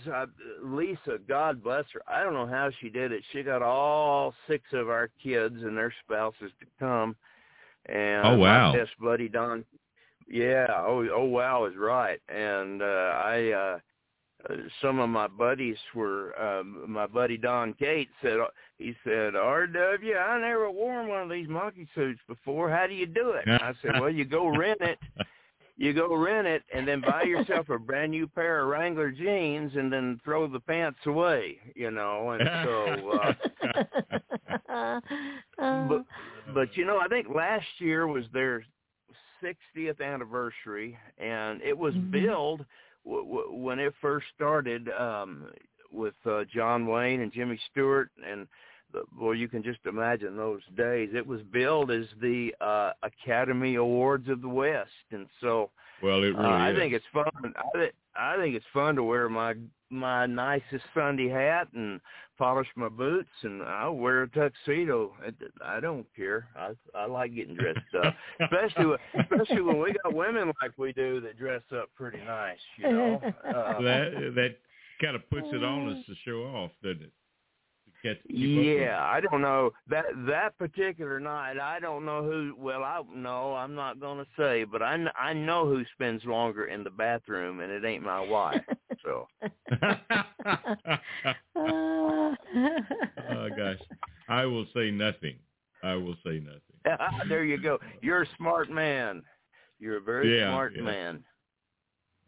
Lisa, God bless her, I don't know how she did it. She got all six of our kids and their spouses to come. And oh, wow. My best buddy Don. Yeah. Oh, wow is right. And some of my buddies were, my buddy Don Cates said, he said, R.W., I never wore one of these monkey suits before. How do you do it? And I said, well, you go rent it. You go rent it and then buy yourself a brand new pair of Wrangler jeans and then throw the pants away, you know. And so, but you know, I think last year was their 60th anniversary, and it was mm-hmm. billed when it first started with John Wayne and Jimmy Stewart, and boy, you can just imagine those days. It was billed as the Academy Awards of the West, and so I think it's fun. I think it's fun to wear my nicest Sunday hat and polish my boots, and I'll wear a tuxedo. I don't care. I like getting dressed up, especially when we got women like we do that dress up pretty nice. You know, that kind of puts it on us to show off, doesn't it? Yeah, I don't know that particular night. I don't know who. Well, I'm not gonna say, but I know who spends longer in the bathroom, and it ain't my wife. So. Oh gosh, I will say nothing. There you go. You're a smart man. You're a very smart man.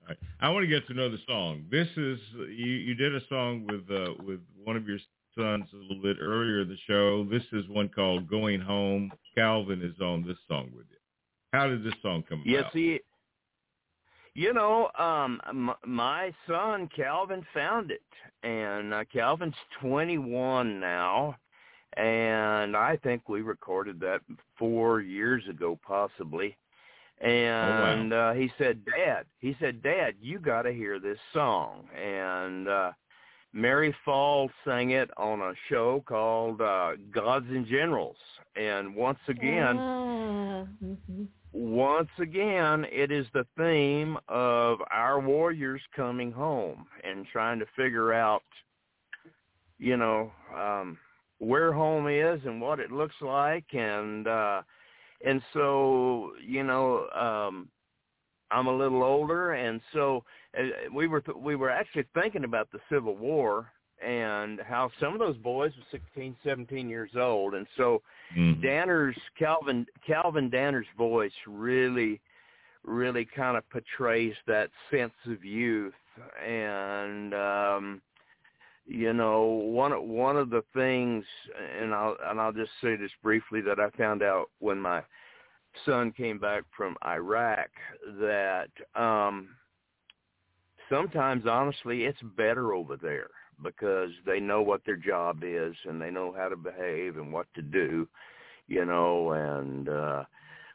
All right. I want to get to another song. This is you did a song with one of your sons a little bit earlier in the show. This is one called Going Home. Calvin is on this song with you. How did this song come about? Yes, you know, my son, Calvin, found it. And Calvin's 21 now. And I think we recorded that 4 years ago, possibly. And he said, Dad, you got to hear this song. And, Mary Fall sang it on a show called Gods and Generals, and once again, it is the theme of our warriors coming home and trying to figure out, you know, where home is and what it looks like, and so, you know, I'm a little older, and so we were actually thinking about the Civil War and how some of those boys were 16, 17 years old, and so Calvin Danner's voice really, really kind of portrays that sense of youth, and you know, one of the things, and I'll just say this briefly, that I found out when my son came back from Iraq, that sometimes, honestly, it's better over there because they know what their job is and they know how to behave and what to do, you know, and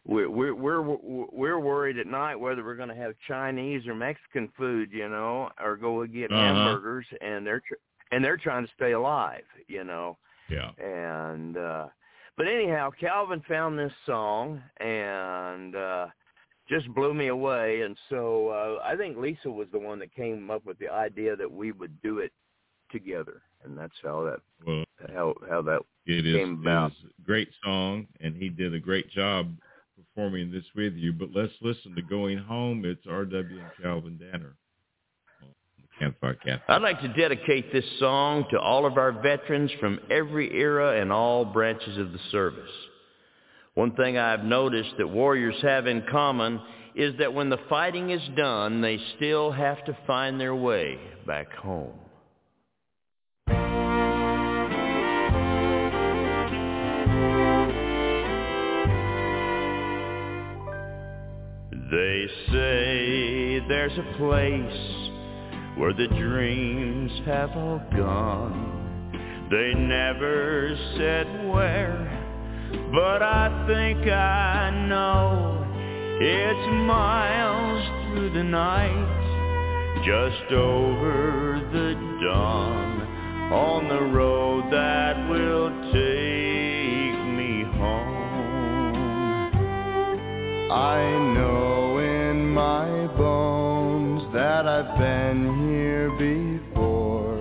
we're worried at night whether we're going to have Chinese or Mexican food, you know, or go get hamburgers, and they're trying to stay alive, you know. Yeah. And but anyhow, Calvin found this song and just blew me away. And so I think Lisa was the one that came up with the idea that we would do it together. And that's how that came about. It is a great song, and he did a great job performing this with you. But let's listen to Going Home. It's R.W. and Calvin Danner. Campfire Cafe. I'd like to dedicate this song to all of our veterans from every era and all branches of the service. One thing I've noticed that warriors have in common is that when the fighting is done, they still have to find their way back home. They say there's a place where the dreams have all gone. They never said where, but I think I know. It's miles through the night, just over the dawn, on the road that will take me home. I know in my bones that I've been here before.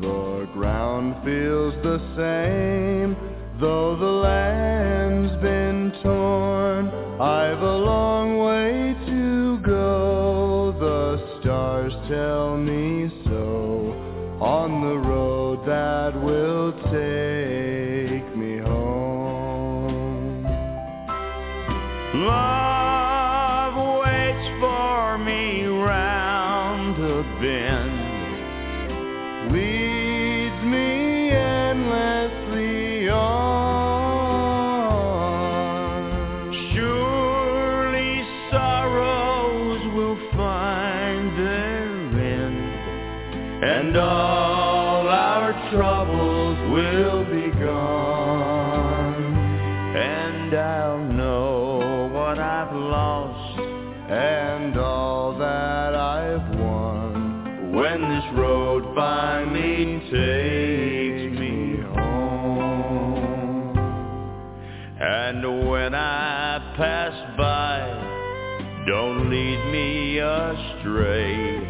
The ground feels the same, though the land's been torn. I've a long way to go, the stars tell me so, on the road that will take me home. Love waits for me round the bend, leads me endlessly on. Surely sorrows will find their end, and all our troubles will be gone. And I'll know what I've lost and all that I've won when this road finally takes me home. And when I pass by, don't lead me astray.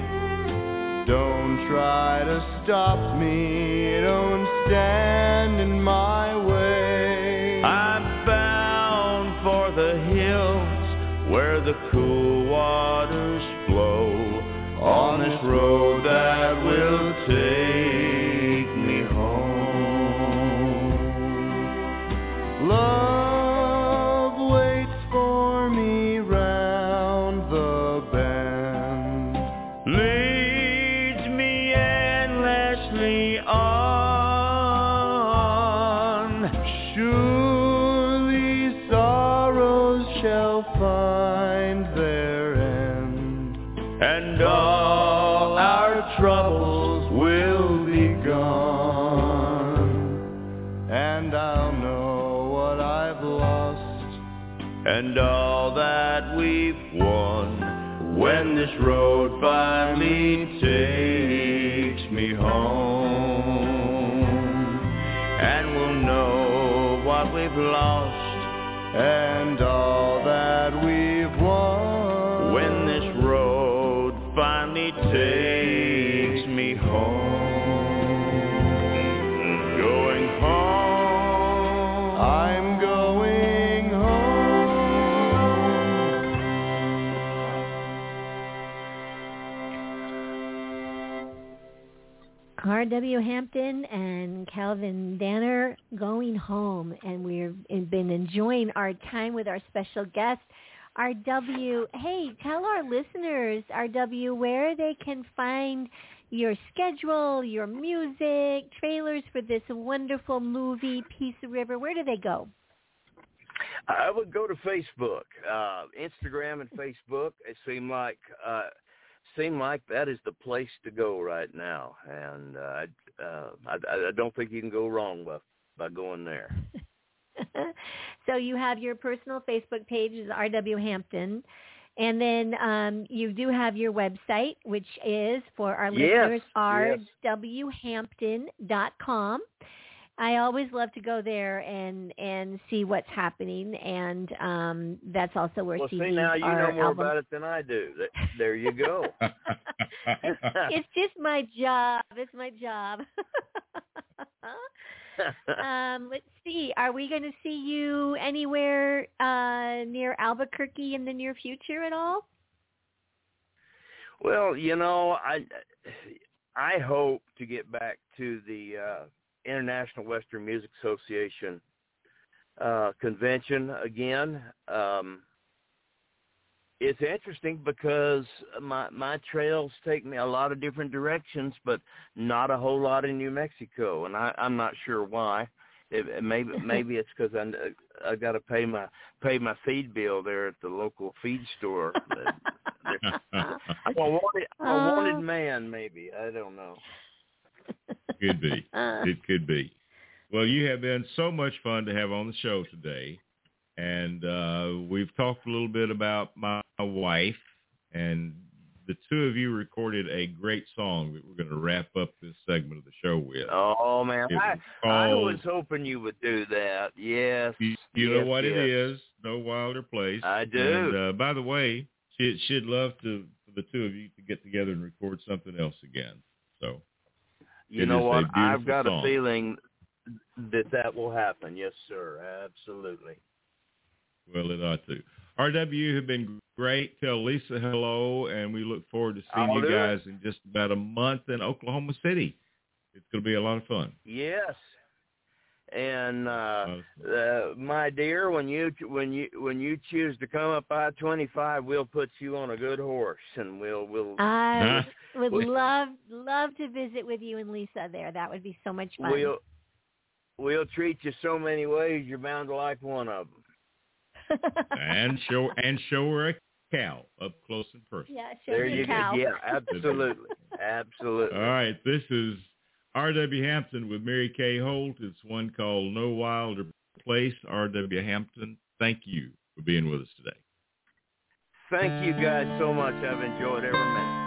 Don't try to stop me, don't stand in my way. I'm bound for the hills where the cool waters flow, on this road that will take me home. Love waits for me round the bend. And all that we've won, when this road finally takes me home. And we'll know what we've lost, and all that we've won, when this road finally takes me home. Going home, I'm going. R.W. Hampton and Calvin Danner, Going Home. And we've been enjoying our time with our special guest, R.W. Hey, tell our listeners, R.W., where they can find your schedule, your music, trailers for this wonderful movie, Peace River. Where do they go? I would go to Facebook, Instagram and Facebook. It seemed like... Seems like that is the place to go right now, and I don't think you can go wrong by going there. So you have your personal Facebook page is R.W. Hampton, and then you do have your website, which is, for our listeners, rwhampton.com. I always love to go there and see what's happening, and that's also where CDs are. Well, see, now you know more about it than I do. There you go. It's just my job. It's my job. Let's see. Are we going to see you anywhere near Albuquerque in the near future at all? Well, you know, I hope to get back to the International Western Music Association convention again. It's interesting because my trails take me a lot of different directions, but not a whole lot in New Mexico, and I'm not sure why. Maybe it's because I got to pay my feed bill there at the local feed store. I'm a wanted man, maybe. I don't know. Could be. It could be. Well, you have been so much fun to have on the show today, and we've talked a little bit about my wife and the two of you recorded a great song that we're going to wrap up this segment of the show with. Oh, man, I was hoping you would do that. Yes. You know what it is, No Wilder Place. I do. And, by the way, she'd love for the two of you to get together and record something else again. So, you know what? I've got a feeling that will happen. Yes, sir. Absolutely. Well, it ought to. R.W., have been great. Tell Lisa hello, and we look forward to seeing you guys in just about a month in Oklahoma City. It's going to be a lot of fun. Yes, and my dear, when you choose to come up I-25, we'll put you on a good horse, and we'll. I would love to visit with you and Lisa there. That would be so much fun. We'll treat you so many ways. You're bound to like one of them. and show her a cow up close and personal. Yeah, show her a cow. Yeah, absolutely. Absolutely. All right, this is R.W. Hampton with Mary Kay Holt. It's one called No Wilder Place. R.W. Hampton, thank you for being with us today. Thank you guys so much. I've enjoyed every minute.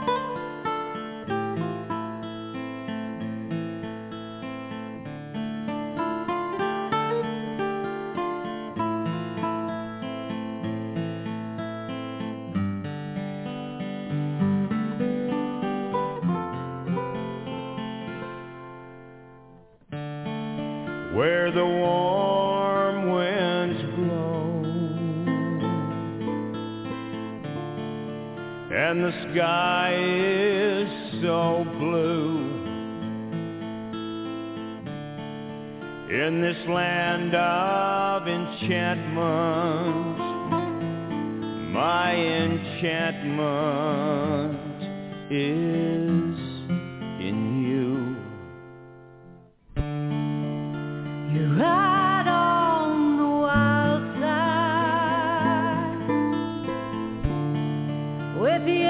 And the sky is so blue in this land of enchantment. My enchantment is in you. You're out on the wild side with the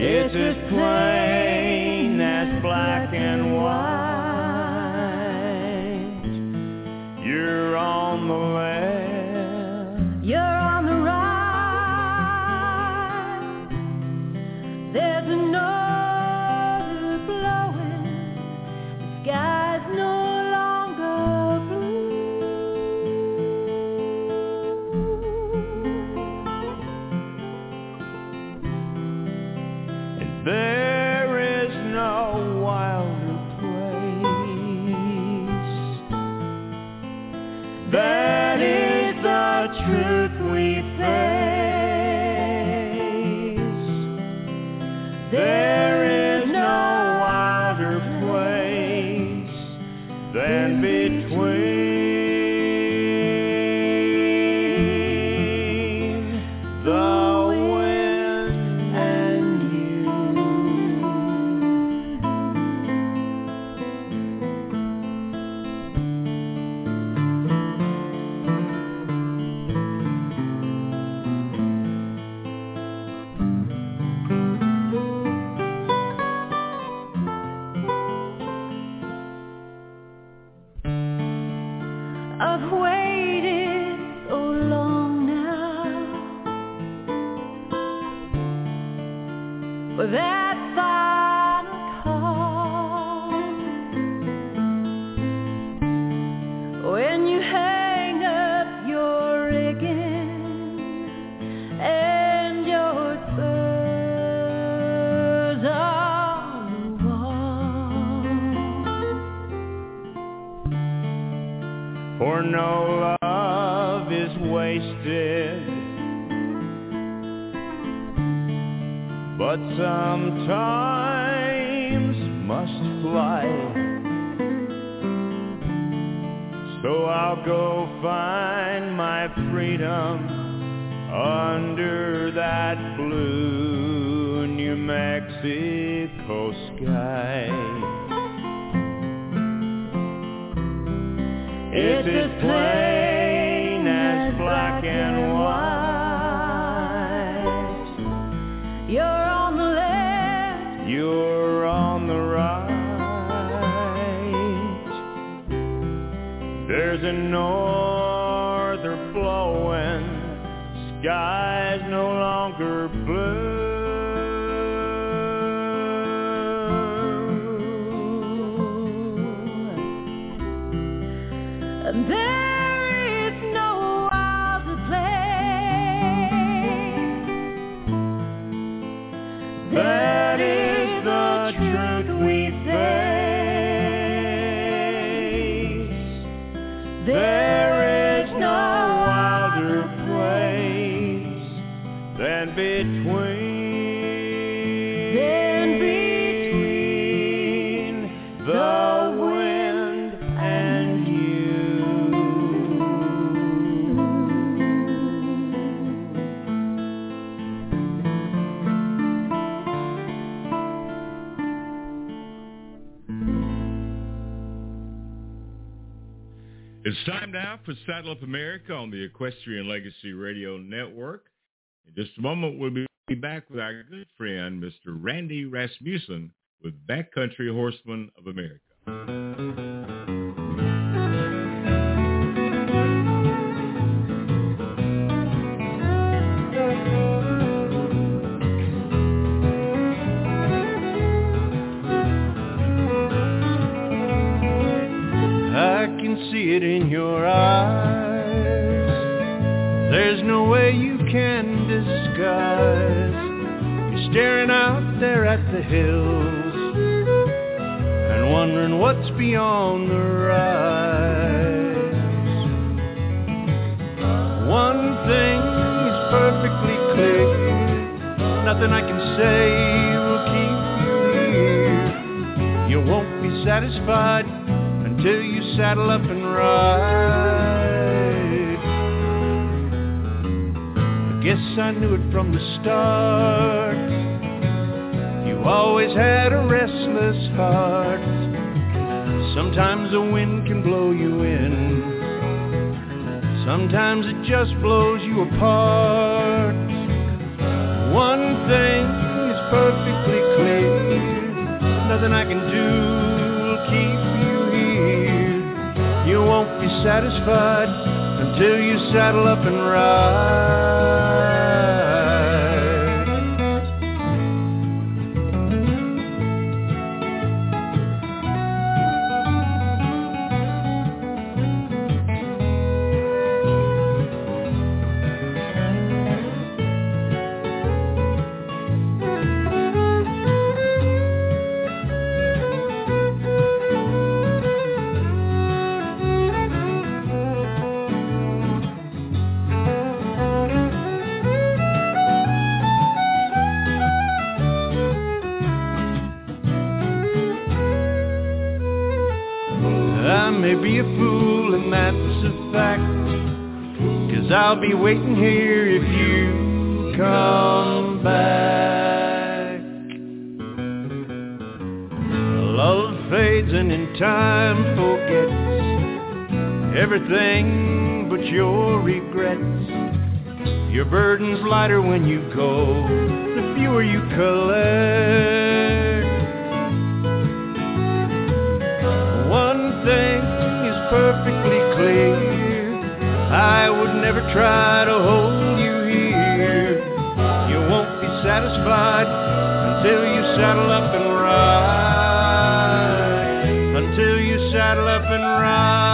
it's as plain as black and white. You're on the left, you're on the right. There's an order blowing, the sky's no longer blue. There is no wilder place. That is the truth we face. There is no wilder place than between. It's as plain sky's no longer blue. There is no wild to play. That is the truth we face. There is no wilder place than between the wind and you. It's time now for Saddle Up America on the Equestrian Legacy Radio Network. In just a moment, we'll be back with our good friend, Mr. Randy Rasmussen, with Backcountry Horsemen of America. I can see it in your eyes. There's no way you can disguise. You're staring out there at the hills and wondering what's beyond the rise. One thing is perfectly clear, nothing I can say will keep you here. You won't be satisfied until you saddle up and ride. Guess I knew it from the start. You always had a restless heart. Sometimes the wind can blow you in, sometimes it just blows you apart. One thing is perfectly clear, nothing I can do will keep you here. You won't be satisfied until you saddle up and ride. I'll be waiting here if you come back. Love fades and in time forgets everything but your regrets. Your burden's lighter when you go, the fewer you collect. One thing is perfectly clear, I would never try to hold you here. You won't be satisfied until you saddle up and ride. Until you saddle up and ride.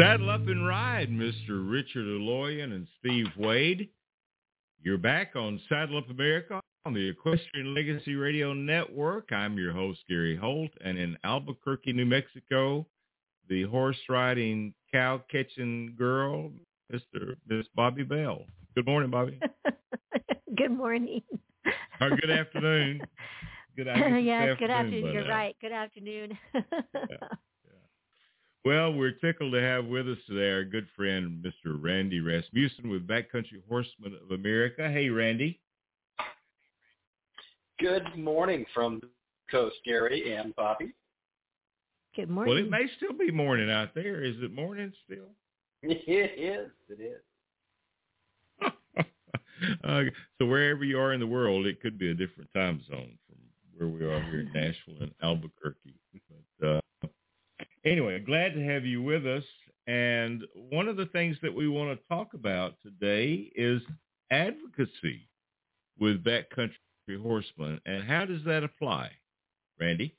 Saddle Up and Ride, Mr. Richard Aloyan and Steve Wade. You're back on Saddle Up America on the Equestrian Legacy Radio Network. I'm your host, Gary Holt, and in Albuquerque, New Mexico, the horse-riding, cow-catching girl, Miss Bobby Bell. Good morning, Bobby. Good morning. Or good afternoon. Good afternoon. Yeah, good afternoon. You're right. Good afternoon. Yeah. Well, we're tickled to have with us today our good friend, Mr. Randy Rasmussen with Backcountry Horsemen of America. Hey, Randy. Good morning from the coast, Gary and Bobby. Good morning. Well, it may still be morning out there. Is it morning still? It is. So wherever you are in the world, it could be a different time zone from where we are here in Nashville and Albuquerque. But anyway, glad to have you with us. And one of the things that we want to talk about today is advocacy with backcountry horsemen. And how does that apply, Randy?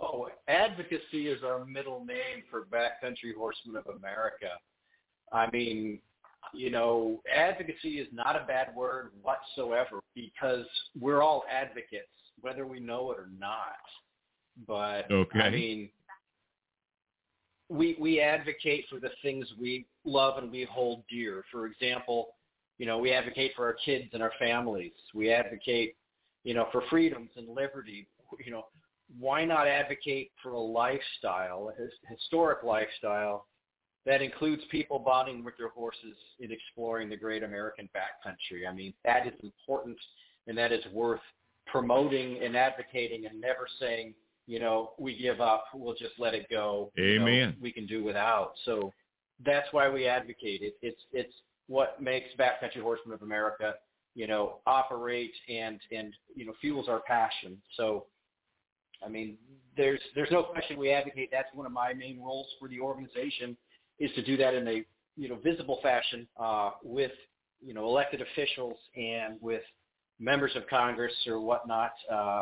Oh, advocacy is our middle name for Backcountry Horsemen of America. I mean, you know, advocacy is not a bad word whatsoever because we're all advocates, whether we know it or not. But, okay. I mean, we advocate for the things we love and we hold dear. For example, you know, we advocate for our kids and our families. We advocate, you know, for freedoms and liberty. You know, why not advocate for a lifestyle, a historic lifestyle, that includes people bonding with their horses in exploring the great American backcountry? I mean, that is important, and that is worth promoting and advocating and never saying, you know, we give up, we'll just let it go. Amen. You know, we can do without. So that's why we advocate. It's what makes Backcountry Horsemen of America, you know, operate and you know, fuels our passion. So, I mean, there's no question we advocate. That's one of my main roles for the organization, is to do that in a, you know, visible fashion with, you know, elected officials and with members of Congress or whatnot,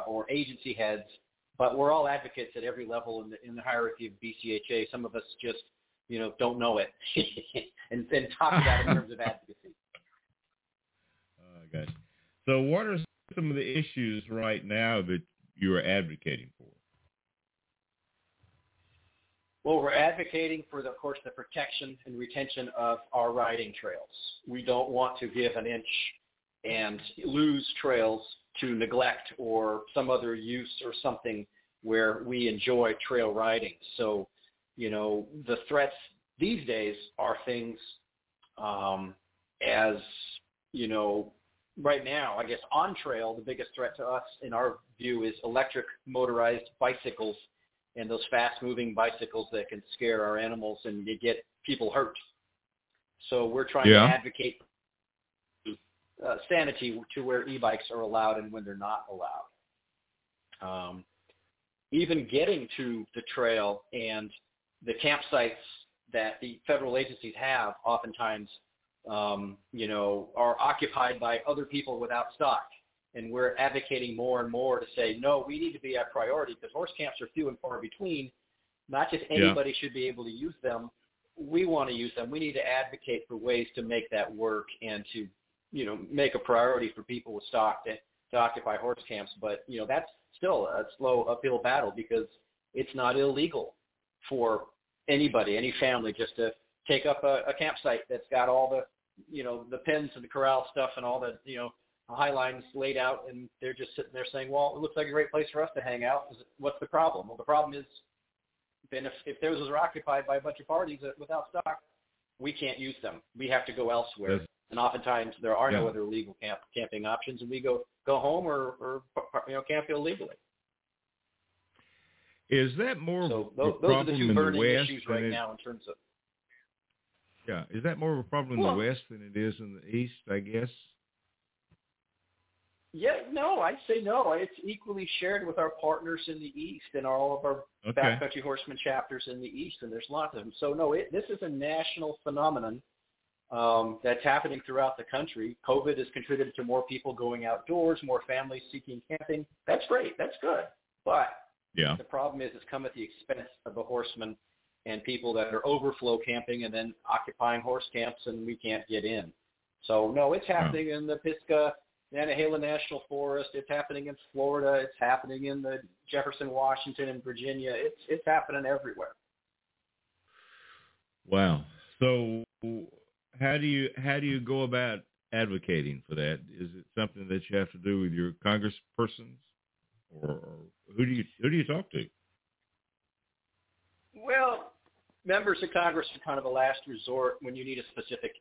or agency heads. But we're all advocates at every level in the hierarchy of BCHA. Some of us just, you know, don't know it and then talk about it in terms of advocacy. Gotcha. So what are some of the issues right now that you are advocating for? Well, we're advocating for, of course, the protection and retention of our riding trails. We don't want to give an inch and lose trails to neglect or some other use or something where we enjoy trail riding. So, you know, the threats these days are things as, you know, right now, I guess on trail, the biggest threat to us in our view is electric motorized bicycles and those fast moving bicycles that can scare our animals and you get people hurt. So we're trying to advocate sanity to where e-bikes are allowed and when they're not allowed. Even getting to the trail and the campsites that the federal agencies have oftentimes, you know, are occupied by other people without stock. And we're advocating more and more to say, no, we need to be a priority because horse camps are few and far between. Not just anybody should be able to use them. We want to use them. We need to advocate for ways to make that work and to, you know, make a priority for people with stock to occupy horse camps. But, you know, that's still a slow uphill battle because it's not illegal for anybody, any family, just to take up a campsite that's got all the, you know, the pens and the corral stuff and all the, you know, high lines laid out. And they're just sitting there saying, well, it looks like a great place for us to hang out. What's the problem? Well, the problem is then if those are occupied by a bunch of parties without stock, we can't use them. We have to go elsewhere. Yes. And oftentimes there are no other legal camping options, and we go home or you know, camp illegally. Is that more of a problem in the West? Those are the two burning issues right now in terms of. Yeah, is that more of a problem in the West than it is in the East, I guess? Yeah, no, I'd say no. It's equally shared with our partners in the East and all of our backcountry horseman chapters in the East, and there's lots of them. So, no, this is a national phenomenon. That's happening throughout the country. COVID has contributed to more people going outdoors, more families seeking camping. That's great. That's good. But the problem is it's come at the expense of the horsemen and people that are overflow camping and then occupying horse camps, and we can't get in. So, no, it's happening in the Pisgah National Forest. It's happening in Florida. It's happening in the Jefferson, Washington, and Virginia. It's happening everywhere. Wow. So How do you go about advocating for that? Is it something that you have to do with your congresspersons, or who do you talk to? Well, members of Congress are kind of a last resort when you need a specific,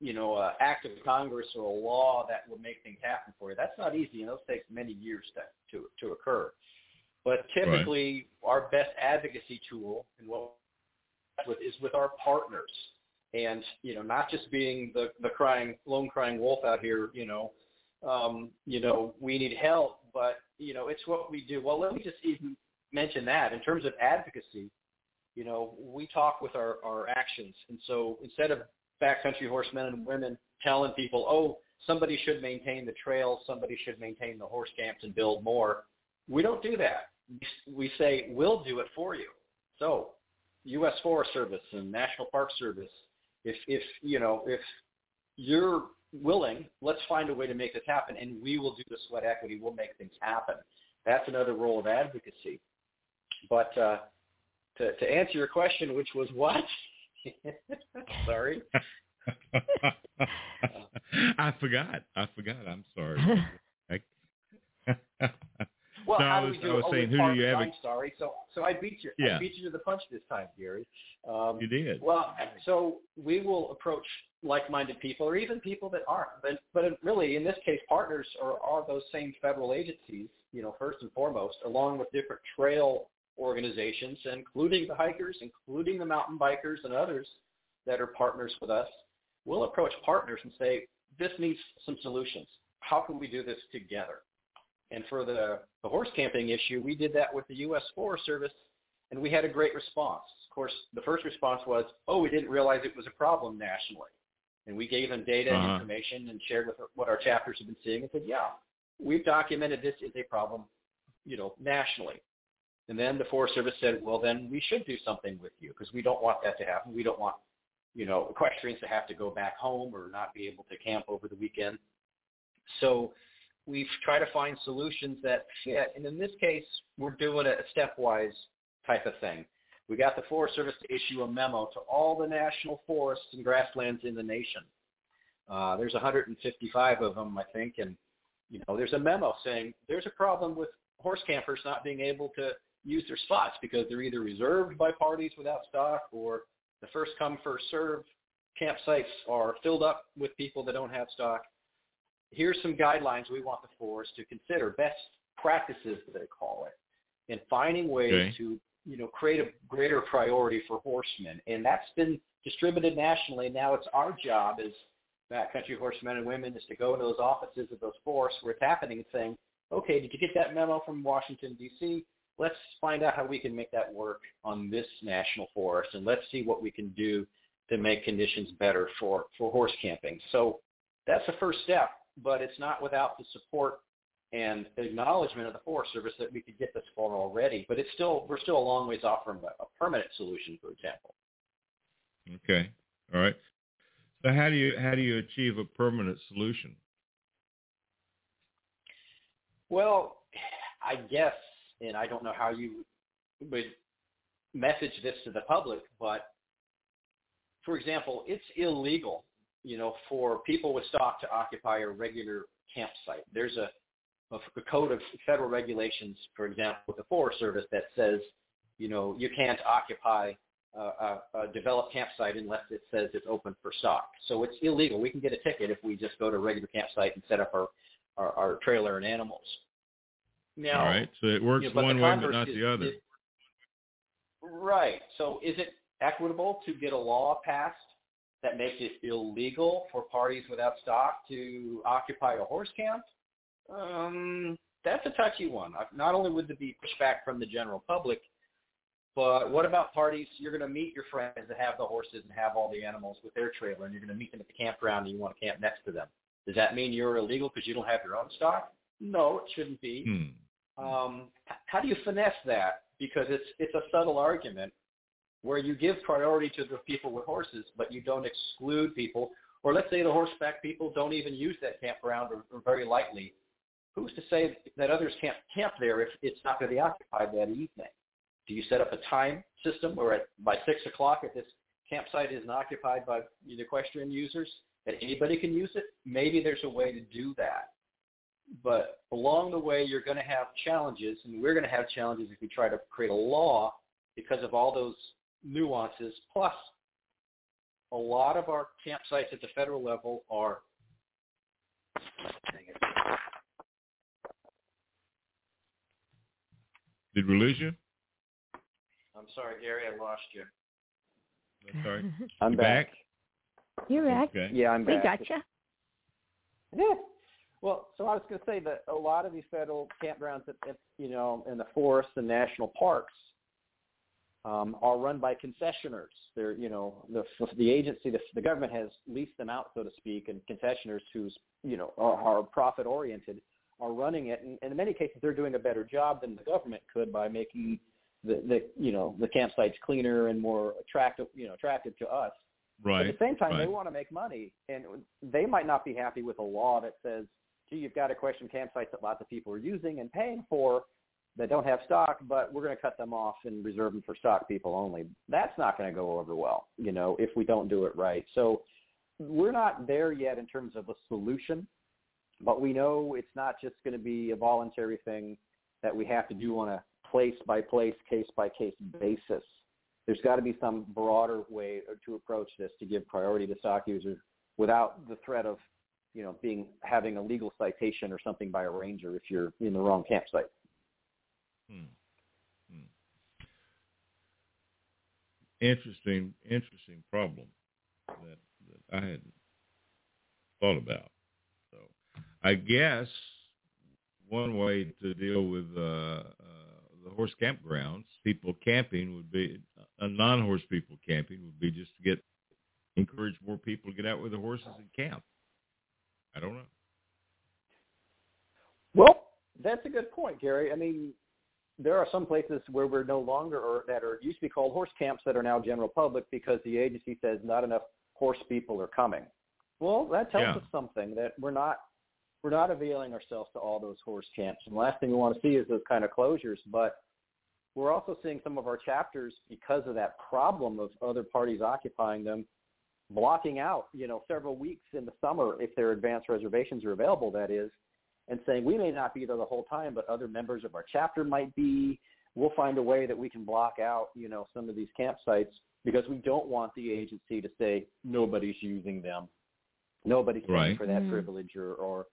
you know, act of Congress or a law that will make things happen for you. That's not easy, and those take many years to occur. But typically, our best advocacy tool and what is with our partners, and not just being the lone crying wolf out here. We need help, but it's what we do. Well, let me just even mention that in terms of advocacy, we talk with our actions, and so instead of backcountry horsemen and women telling people, oh, somebody should maintain the trail, somebody should maintain the horse camps and build more, we don't do that. We say, we'll do it for you. So U.S. Forest Service and National Park Service, if you're willing, let's find a way to make this happen, and we will do the sweat equity. We'll make things happen. That's another role of advocacy. But to answer your question, which was what? Sorry. I forgot. I'm sorry. Well, how do we do? I'm sorry. So I beat you. Yeah. I beat you to the punch this time, Gary. You did. Well, so we will approach like-minded people, or even people that aren't. But really, in this case, partners are those same federal agencies. First and foremost, along with different trail organizations, including the hikers, including the mountain bikers, and others that are partners with us. We'll approach partners and say, this needs some solutions. How can we do this together? And for the horse camping issue, we did that with the U.S. Forest Service, and we had a great response. Of course, the first response was, oh, we didn't realize it was a problem nationally. And we gave them data and information and shared with what our chapters have been seeing and said, yeah, we've documented this is a problem, nationally. And then the Forest Service said, well, then we should do something with you because we don't want that to happen. We don't want, equestrians to have to go back home or not be able to camp over the weekend. So we've tried to find solutions that fit. And in this case, we're doing a stepwise type of thing. We got the Forest Service to issue a memo to all the national forests and grasslands in the nation. There's 155 of them, I think. And, there's a memo saying there's a problem with horse campers not being able to use their spots because they're either reserved by parties without stock or the first come, first serve campsites are filled up with people that don't have stock. Here's some guidelines we want the forest to consider, best practices they call it, and finding ways to, create a greater priority for horsemen. And that's been distributed nationally. Now it's our job as backcountry horsemen and women is to go into those offices of those forests where it's happening and saying, okay, did you get that memo from Washington, D.C.? Let's find out how we can make that work on this national forest, and let's see what we can do to make conditions better for horse camping. So that's the first step, but it's not without the support and acknowledgement of the Forest Service that we could get this far already. But it's still we're still a long ways off from a permanent solution, for example. Okay. All right. So how do you achieve a permanent solution? Well, I guess, and I don't know how you would message this to the public, but, for example, it's illegal, for people with stock to occupy a regular campsite. There's a code of federal regulations, for example, with the Forest Service that says, you can't occupy a developed campsite unless it says it's open for stock. So it's illegal. We can get a ticket if we just go to a regular campsite and set up our trailer and animals. Now, all right, so it works one way but not the other. Right. So is it equitable to get a law passed that makes it illegal for parties without stock to occupy a horse camp? That's a touchy one. Not only would there be pushback from the general public, but what about parties? You're going to meet your friends that have the horses and have all the animals with their trailer, and you're going to meet them at the campground and you want to camp next to them. Does that mean you're illegal because you don't have your own stock? No, it shouldn't be. How do you finesse that? Because it's a subtle argument where you give priority to the people with horses, but you don't exclude people. Or let's say the horseback people don't even use that campground or very lightly. Who's to say that others can't camp there if it's not going to be occupied that evening? Do you set up a time system where by 6 o'clock if this campsite isn't occupied by the equestrian users, that anybody can use it? Maybe there's a way to do that. But along the way, you're going to have challenges, and we're going to have challenges if we try to create a law because of all those nuances. Plus, a lot of our campsites at the federal level are Did we lose you? I'm sorry, Gary, I lost you. I'm sorry. I'm back. You're back. Okay. Yeah, I'm back. We gotcha. Yeah. Well, so I was going to say that a lot of these federal campgrounds, in the forests and national parks, are run by concessioners. They're, the agency, the government has leased them out, so to speak, and concessioners who's, are profit oriented are running it, and in many cases they're doing a better job than the government could by making the campsites cleaner and more attractive to us. Right. But at the same time, They want to make money, and they might not be happy with a law that says, gee, you've got to question campsites that lots of people are using and paying for that don't have stock, but we're going to cut them off and reserve them for stock people only. That's not going to go over well, if we don't do it right. So we're not there yet in terms of a solution, but we know it's not just going to be a voluntary thing that we have to do on a place-by-place, case-by-case basis. There's got to be some broader way to approach this to give priority to stock users without the threat of, having a legal citation or something by a ranger if you're in the wrong campsite. Interesting problem that I hadn't thought about. So I guess one way to deal with the horse campgrounds, people camping would be, non-horse people camping would be just to encourage more people to get out with their horses and camp. I don't know. Well, that's a good point, Gary. I mean, there are some places where we're no longer, or that are used to be called horse camps, that are now general public because the agency says not enough horse people are coming. Well, that tells us something, that we're not availing ourselves to all those horse camps. And the last thing we want to see is those kind of closures. But we're also seeing some of our chapters, because of that problem of other parties occupying them, blocking out, several weeks in the summer if their advanced reservations are available, that is, and saying we may not be there the whole time, but other members of our chapter might be. We'll find a way that we can block out, some of these campsites, because we don't want the agency to say nobody's using them. Nobody's paying for that privilege or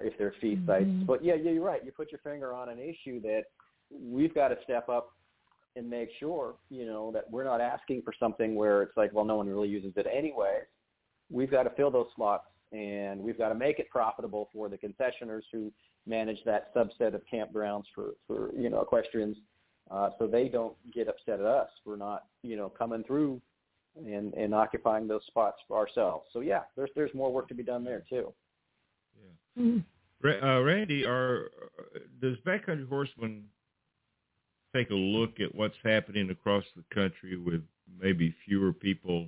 if they're fee sites. But yeah, you're right. You put your finger on an issue that we've got to step up and make sure, that we're not asking for something where it's like, well, no one really uses it anyway. We've got to fill those slots, and we've got to make it profitable for the concessioners who manage that subset of campgrounds for equestrians, so they don't get upset at us for not, coming through and occupying those spots for ourselves. So, yeah, there's more work to be done there, too. Yeah. Mm-hmm. Randy, does Backcountry Horsemen take a look at what's happening across the country with maybe fewer people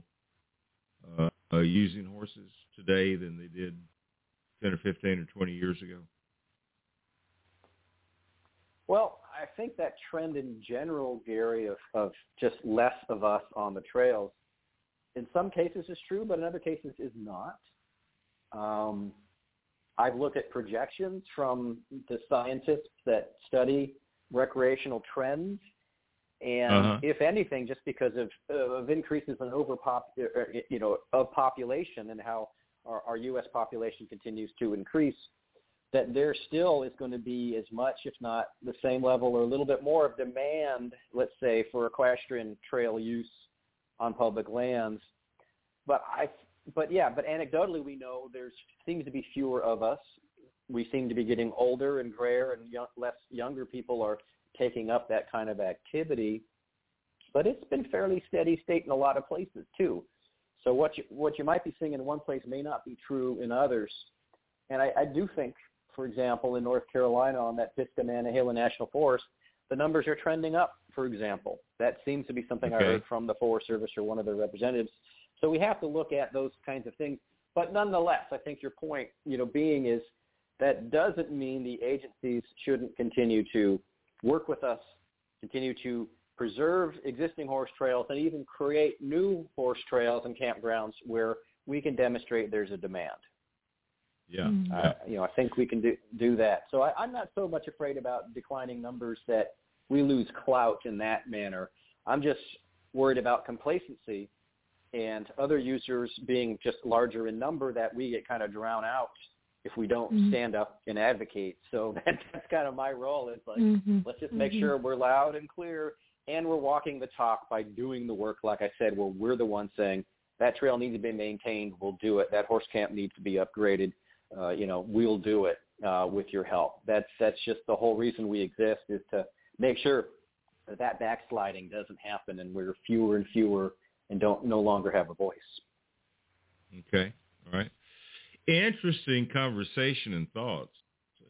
using horses today than they did 10 or 15 or 20 years ago? Well, I think that trend in general, Gary, of just less of us on the trails, in some cases is true, but in other cases is not. I've looked at projections from the scientists that study recreational trends, and if anything, just because of increases in of population and how our U.S. population continues to increase, that there still is going to be as much, if not the same level or a little bit more, of demand, let's say, for equestrian trail use on public lands. But anecdotally, we know there seems to be fewer of us. We seem to be getting older and grayer, and younger people are taking up that kind of activity. But it's been fairly steady state in a lot of places too. So what you might be seeing in one place may not be true in others. And I do think, for example, in North Carolina on that Pisgah National Forest, the numbers are trending up, for example. That seems to be something I heard from the Forest Service or one of their representatives. So we have to look at those kinds of things. But nonetheless, I think your point, being is, that doesn't mean the agencies shouldn't continue to work with us, continue to preserve existing horse trails, and even create new horse trails and campgrounds where we can demonstrate there's a demand. Yeah. Mm-hmm. I think we can do that. So I'm not so much afraid about declining numbers that we lose clout in that manner. I'm just worried about complacency and other users being just larger in number, that we get kind of drowned out if we don't stand up and advocate. So that's kind of my role. It's like, let's just make sure we're loud and clear and we're walking the talk by doing the work, like I said, where we're the ones saying, that trail needs to be maintained, we'll do it. That horse camp needs to be upgraded, we'll do it with your help. That's just the whole reason we exist, is to make sure that that backsliding doesn't happen and we're fewer and fewer and don't no longer have a voice. Okay. All right. Interesting conversation and thoughts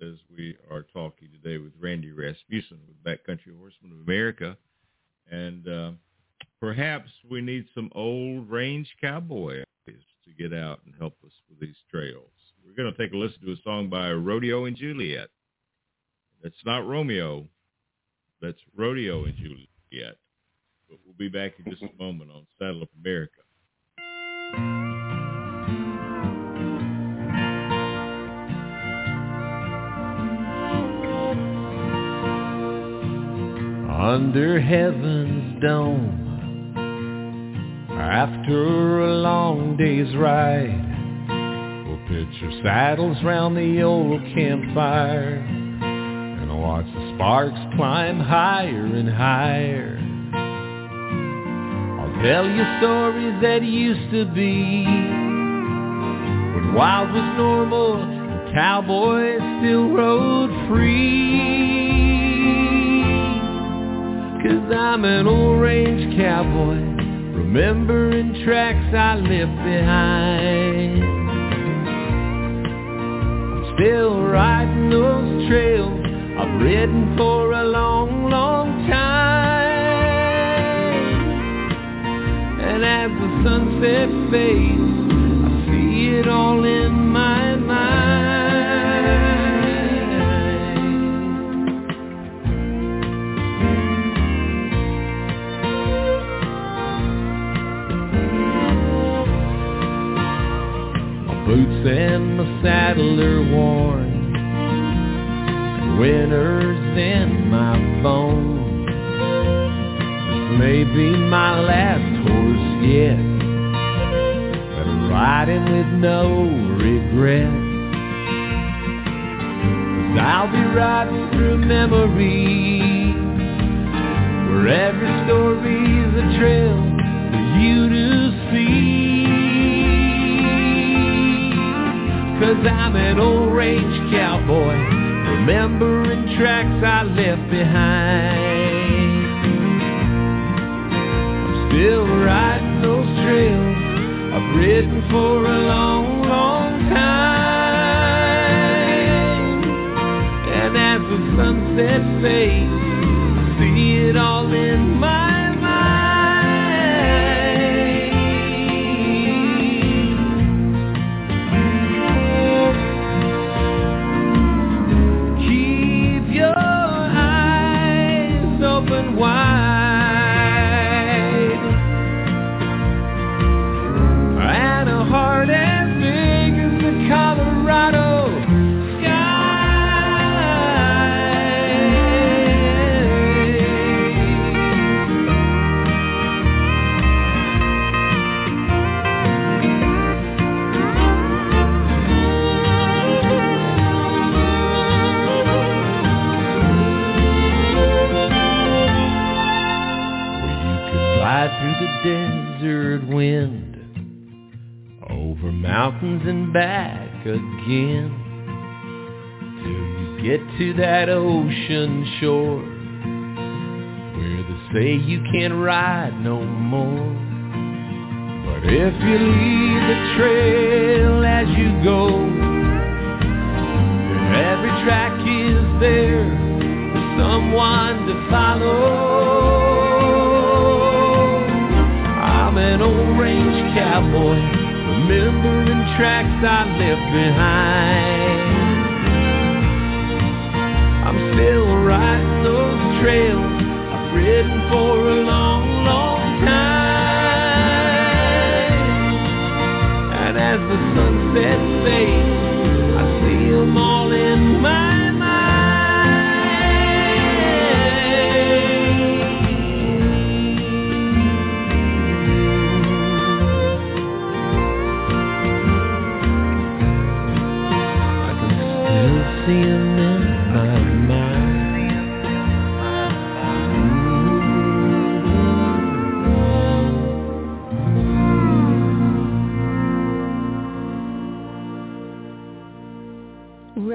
as we are talking today with Randy Rasmussen with Backcountry Horsemen of America. And perhaps we need some old range cowboy to get out and help us with these trails. We're going to take a listen to a song by Rodeo and Juliet. That's not Romeo. That's Rodeo and Juliet. But we'll be back in just a moment on Saddle Up America. Under heaven's dome, after a long day's ride, we'll pitch our saddles round the old campfire and watch the sparks climb higher and higher. I'll tell you stories that used to be, when wild was normal and cowboys still rode free. 'Cause I'm an old range cowboy, remembering tracks I left behind. I'm still riding those trails I've ridden for a long, long time. And as the sunset fades, I see it all in my mind. Boots and my saddle are worn, and winter's in my bones. This may be my last horse yet, but I'm riding with no regret. 'Cause I'll be riding through memories, where every story's a trail for you to see. 'Cause I'm an old range cowboy, remembering tracks I left behind. I'm still riding those trails I've ridden for a long, long time. And as the sunset fades, I see it all in my eyes. Desert wind, over mountains and back again, till you get to that ocean shore, where they say you can't ride no more. But if you leave the trail as you go, every track is there for someone to follow. I'm an old range cowboy, remembering tracks I left behind. I'm still riding those trails I've ridden for a long, long time. And as the sunset fades, I see them all in my mind.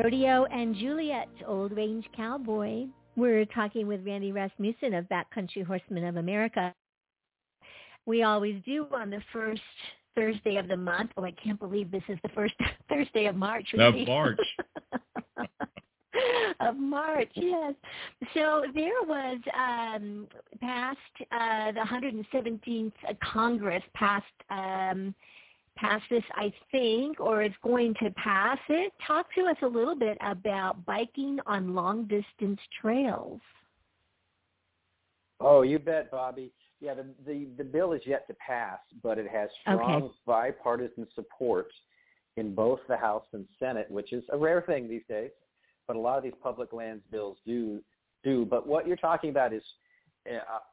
Rodeo and Juliet, Old Range Cowboy. We're talking with Randy Rasmussen of Backcountry Horsemen of America. We always do on the first Thursday of the month. Oh, I can't believe this is the first Thursday of March. Of March, yes. So there was the 117th Congress passed this, I think, or is going to pass it. Talk to us a little bit about biking on long-distance trails. Oh, you bet, Bobby. Yeah, the bill is yet to pass, but it has strong bipartisan support in both the House and Senate, which is a rare thing these days. But a lot of these public lands bills do. But what you're talking about is,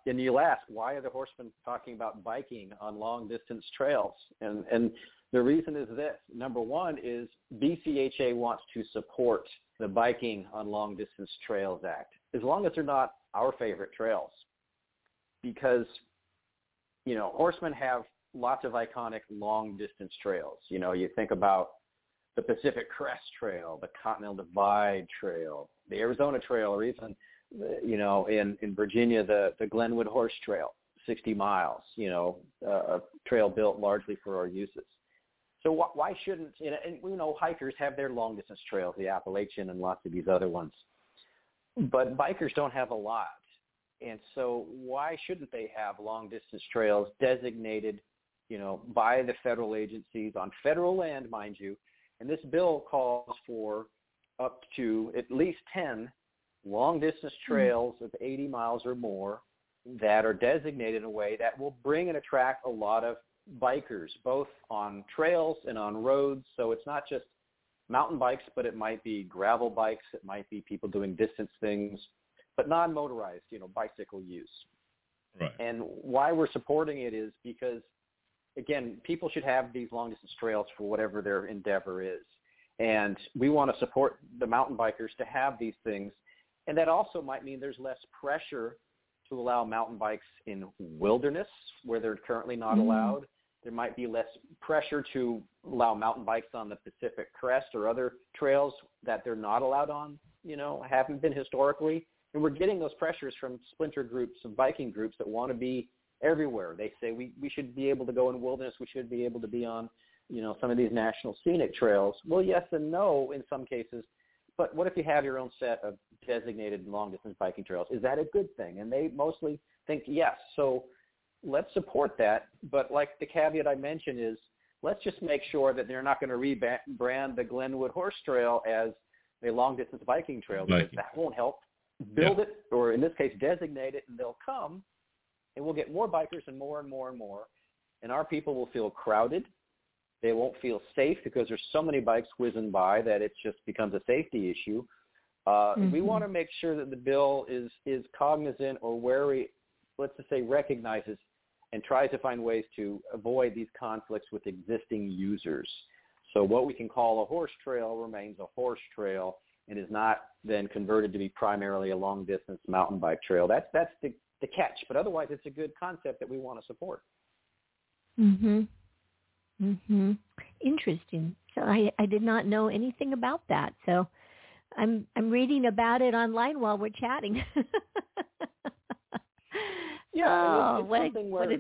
and you'll ask, why are the horsemen talking about biking on long-distance trails? And the reason is this. Number one is BCHA wants to support the Biking on Long-Distance Trails Act, as long as they're not our favorite trails. Because, you know, horsemen have lots of iconic long-distance trails. You know, you think about the Pacific Crest Trail, the Continental Divide Trail, the Arizona Trail, or even, you know, in Virginia, the Glenwood Horse Trail, 60 miles, you know, a trail built largely for our uses. So why shouldn't, and we know hikers have their long-distance trails, the Appalachian and lots of these other ones. But bikers don't have a lot. And so why shouldn't they have long-distance trails designated, you know, by the federal agencies on federal land, mind you? And this bill calls for up to at least 10 long-distance trails of 80 miles or more that are designated in a way that will bring and attract a lot of bikers, both on trails and on roads. So it's not just mountain bikes, but it might be gravel bikes. It might be people doing distance things, but non-motorized, you know, bicycle use. Right. And why we're supporting it is because, again, people should have these long-distance trails for whatever their endeavor is. And we want to support the mountain bikers to have these things. And that also might mean there's less pressure to allow mountain bikes in wilderness where they're currently not allowed. There might be less pressure to allow mountain bikes on the Pacific Crest or other trails that they're not allowed on, you know, haven't been historically. And we're getting those pressures from splinter groups and biking groups that want to be everywhere. They say we should be able to go in wilderness. We should be able to be on, you know, some of these national scenic trails. Well, yes and no in some cases, but what if you have your own set of designated long-distance biking trails? Is that a good thing? And they mostly think yes. So let's support that. But like the caveat I mentioned is, let's just make sure that they're not going to rebrand the Glenwood Horse Trail as a long-distance biking trail, because that won't help. Build it, or in this case, designate it, and they'll come. And we'll get more bikers and more and more and more. And our people will feel crowded. They won't feel safe because there's so many bikes whizzing by that it just becomes a safety issue. We want to make sure that the bill is cognizant or wary, let's just say recognizes and tries to find ways to avoid these conflicts with existing users. So what we can call a horse trail remains a horse trail and is not then converted to be primarily a long-distance mountain bike trail. That's the catch, but otherwise it's a good concept that we want to support. Interesting. So I did not know anything about that. So I'm reading about it online while we're chatting. It's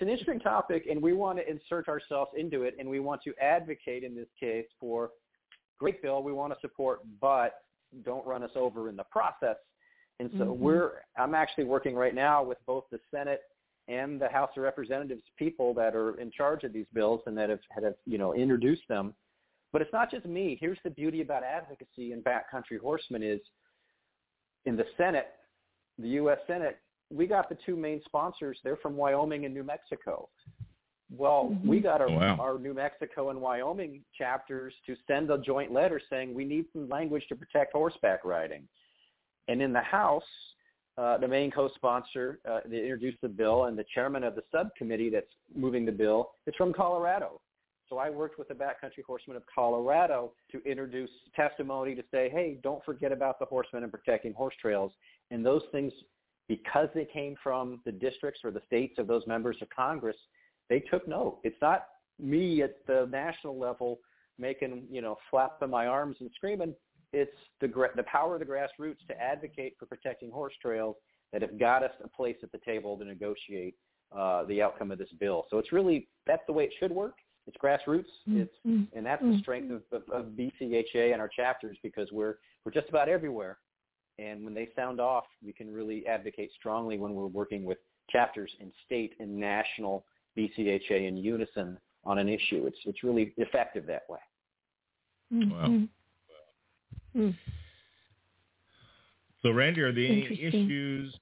an interesting topic, and we want to insert ourselves into it, and we want to advocate in this case for great bill. We want to support, but don't run us over in the process. And so I'm actually working right now with both the Senate and the House of Representatives people that are in charge of these bills and that have you know, introduced them. But it's not just me. Here's the beauty about advocacy and Backcountry Horsemen is in the Senate, the U.S. Senate, we got the two main sponsors. They're from Wyoming and New Mexico. Well, we got our New Mexico and Wyoming chapters to send a joint letter saying we need some language to protect horseback riding. And in the House, the main co-sponsor that introduced the bill and the chairman of the subcommittee that's moving the bill is from Colorado. So I worked with the Backcountry Horsemen of Colorado to introduce testimony to say, hey, don't forget about the horsemen and protecting horse trails. And those things, because they came from the districts or the states of those members of Congress, they took note. It's not me at the national level making, you know, flapping my arms and screaming. It's the power of the grassroots to advocate for protecting horse trails that have got us a place at the table to negotiate the outcome of this bill. So it's really, that's the way it should work. It's grassroots. It's and that's the strength of BCHA and our chapters, because we're just about everywhere. And when they sound off, we can really advocate strongly when we're working with chapters in state and national BCHA in unison on an issue. It's really effective that way. Wow. So, Randy, are there any issues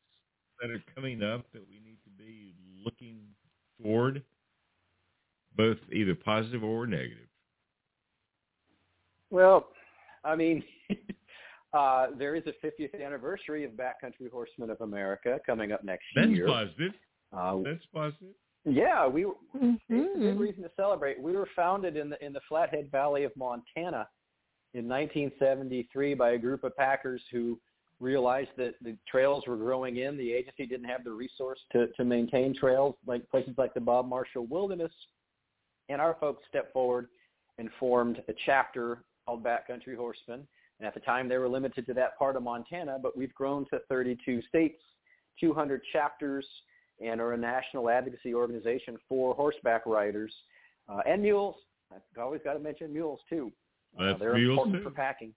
that are coming up that we need to be looking toward, both either positive or negative? Well, I mean, there is a 50th anniversary of Backcountry Horsemen of America coming up next year. That's positive. That's positive. Yeah, it's a good reason to celebrate. We were founded in the Flathead Valley of Montana in 1973 by a group of packers who realized that the trails were growing in. The agency didn't have the resource to maintain trails, like places like the Bob Marshall Wilderness. And our folks stepped forward and formed a chapter called Backcountry Horsemen. And at the time, they were limited to that part of Montana, but we've grown to 32 states, 200 chapters, and are a national advocacy organization for horseback riders and mules. I've always got to mention mules, too. They're important for packing.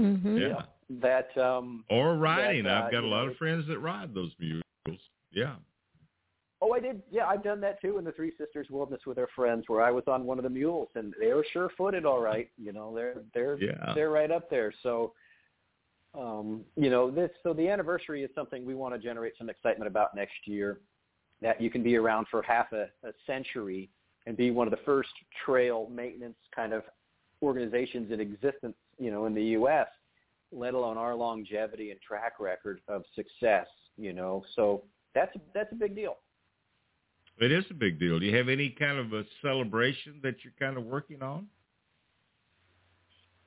Mm-hmm. Yeah. That or riding. I've got a lot of friends that ride those mules. Yeah. Oh, I did. Yeah, I've done that too in the Three Sisters Wilderness with our friends, where I was on one of the mules, and they were sure-footed, all right. You know, they're right up there. So, you know, the anniversary is something we want to generate some excitement about next year. That you can be around for half a century and be one of the first trail maintenance kind of organizations in existence, you know, in the U.S., let alone our longevity and track record of success, you know. So that's a big deal. It is a big deal. Do you have any kind of a celebration that you're kind of working on?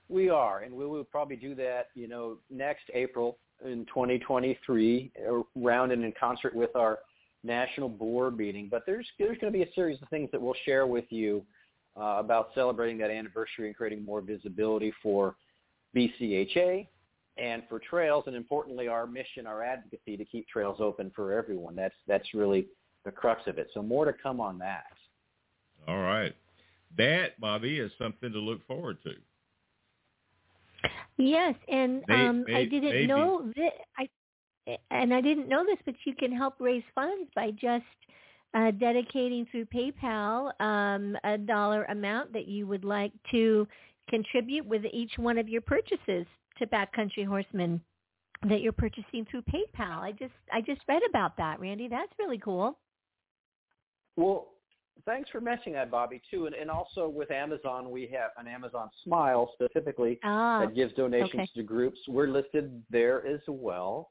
We are, and we will probably do that, you know, next April in 2023, around and in concert with our national board meeting. But there's going to be a series of things that we'll share with you about celebrating that anniversary and creating more visibility for BCHA and for trails, and importantly, our mission, our advocacy to keep trails open for everyone. That's really the crux of it. So more to come on that. All right. That, Bobby, is something to look forward to. Yes, and I didn't know this, but you can help raise funds by just dedicating through PayPal a dollar amount that you would like to contribute with each one of your purchases to Backcountry Horsemen that you're purchasing through PayPal. I just read about that, Randy. That's really cool. Well, thanks for mentioning that, Bobby, too. And also with Amazon, we have an Amazon Smile specifically that gives donations to groups. We're listed there as well.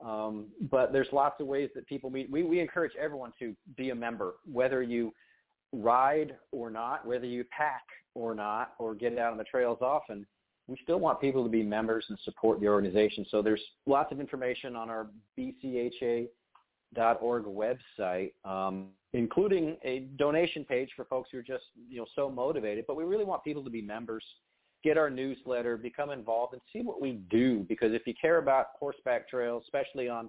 But there's lots of ways that people meet. We encourage everyone to be a member, whether you ride or not, whether you pack or not, or get out on the trails often. We still want people to be members and support the organization. So there's lots of information on our bcha.org website, including a donation page for folks who are just, you know, so motivated. But we really want people to be members, get our newsletter, become involved, and see what we do. Because if you care about horseback trails, especially on,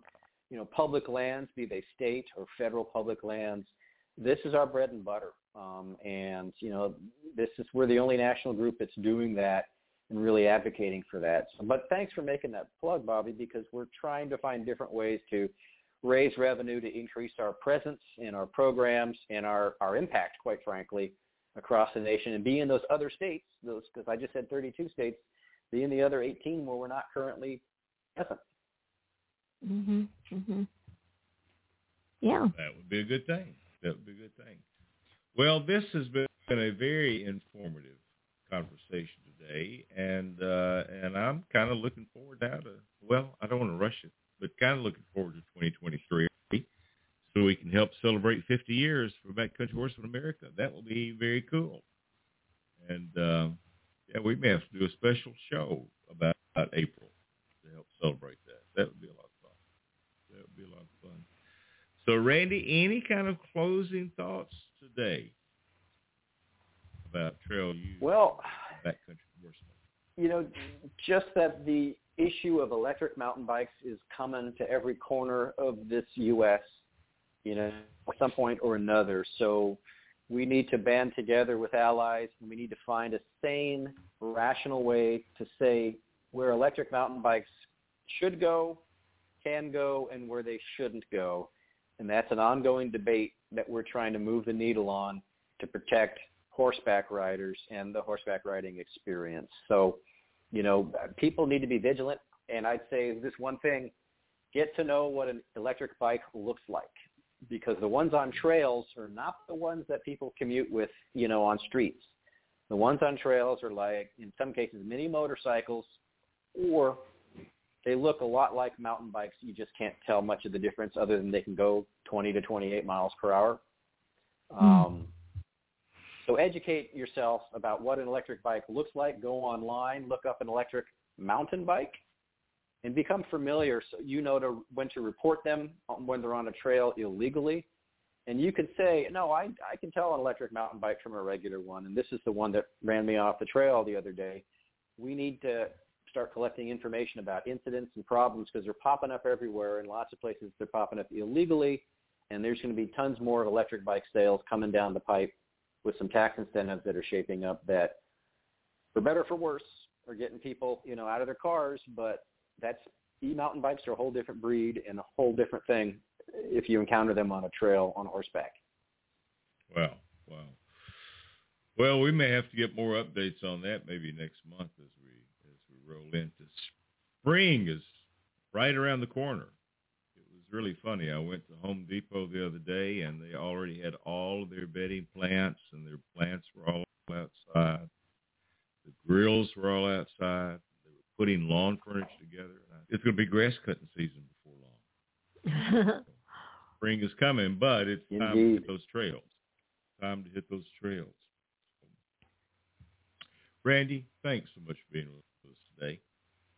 you know, public lands, be they state or federal public lands, this is our bread and butter. And, you know, we're the only national group that's doing that and really advocating for that. But thanks for making that plug, Bobby, because we're trying to find different ways to raise revenue to increase our presence in our programs and our impact, quite frankly, across the nation, and be in those other states, because I just said 32 states, be in the other 18 where we're not currently present. Mm-hmm. Mm-hmm. Yeah. That would be a good thing. Well, this has been a very informative conversation today, and I'm kind of looking forward now to, well, I don't want to rush it, but kind of looking forward to 2023 so we can help celebrate 50 years for Backcountry Horsemen of America. That will be very cool. And, yeah, we may have to do a special show about April to help celebrate that. That would be a lot of fun. So, Randy, any kind of closing thoughts today trail use backcountry horsemen? You know, just that the issue of electric mountain bikes is common to every corner of this U.S., you know, at some point or another. So we need to band together with allies, and we need to find a sane, rational way to say where electric mountain bikes should go, can go, and where they shouldn't go. And that's an ongoing debate that we're trying to move the needle on to protect horseback riders and the horseback riding experience. So, you know, people need to be vigilant. And I'd say this one thing, get to know what an electric bike looks like, because the ones on trails are not the ones that people commute with, you know, on streets. The ones on trails are like, in some cases, mini motorcycles, or they look a lot like mountain bikes. You just can't tell much of the difference other than they can go 20 to 28 miles per hour. So educate yourself about what an electric bike looks like. Go online, look up an electric mountain bike, and become familiar so you know to, when to report them when they're on a trail illegally. And you can say, no, I can tell an electric mountain bike from a regular one, and this is the one that ran me off the trail the other day. We need to start collecting information about incidents and problems, because they're popping up everywhere. In lots of places, they're popping up illegally, and there's going to be tons more of electric bike sales coming down the pipe with some tax incentives that are shaping up that, for better or for worse, are getting people, you know, out of their cars. But that's, e-mountain bikes are a whole different breed and a whole different thing if you encounter them on a trail on horseback. Wow, wow. Well, we may have to get more updates on that maybe next month as we roll into spring. Is right around the corner. It was really funny. I went to Home Depot the other day, and they already had all of their bedding plants, and their plants were all outside. The grills were all outside. They were putting lawn furniture together. It's going to be grass cutting season before long. Spring is coming, but it's time to hit those trails. Time to hit those trails. Randy, thanks so much for being with us today,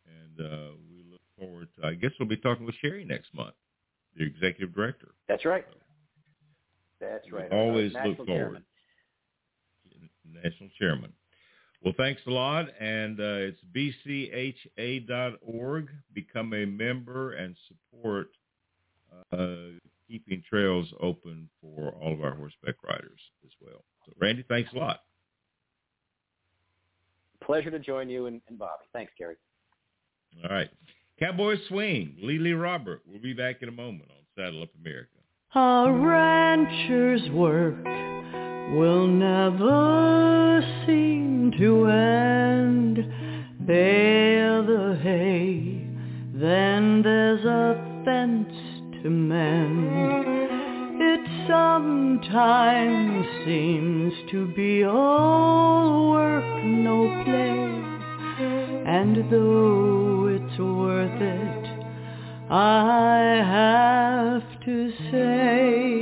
and we look forward to, I guess we'll be talking with Sherry next month, the executive director. That's right. So, that's right. Always look forward. Chairman. National chairman. Well, thanks a lot, and it's bcha.org. Become a member and support keeping trails open for all of our horseback riders as well. So, Randy, thanks a lot. Pleasure to join you and Bobby. Thanks, Gary. All right. Cowboy Swing, Lele Robert. We'll be back in a moment on Saddle Up America. A rancher's work will never seem to end. Bear the hay, then there's a fence to mend. It sometimes seems to be all work, no play, and though it's worth it, I have to say,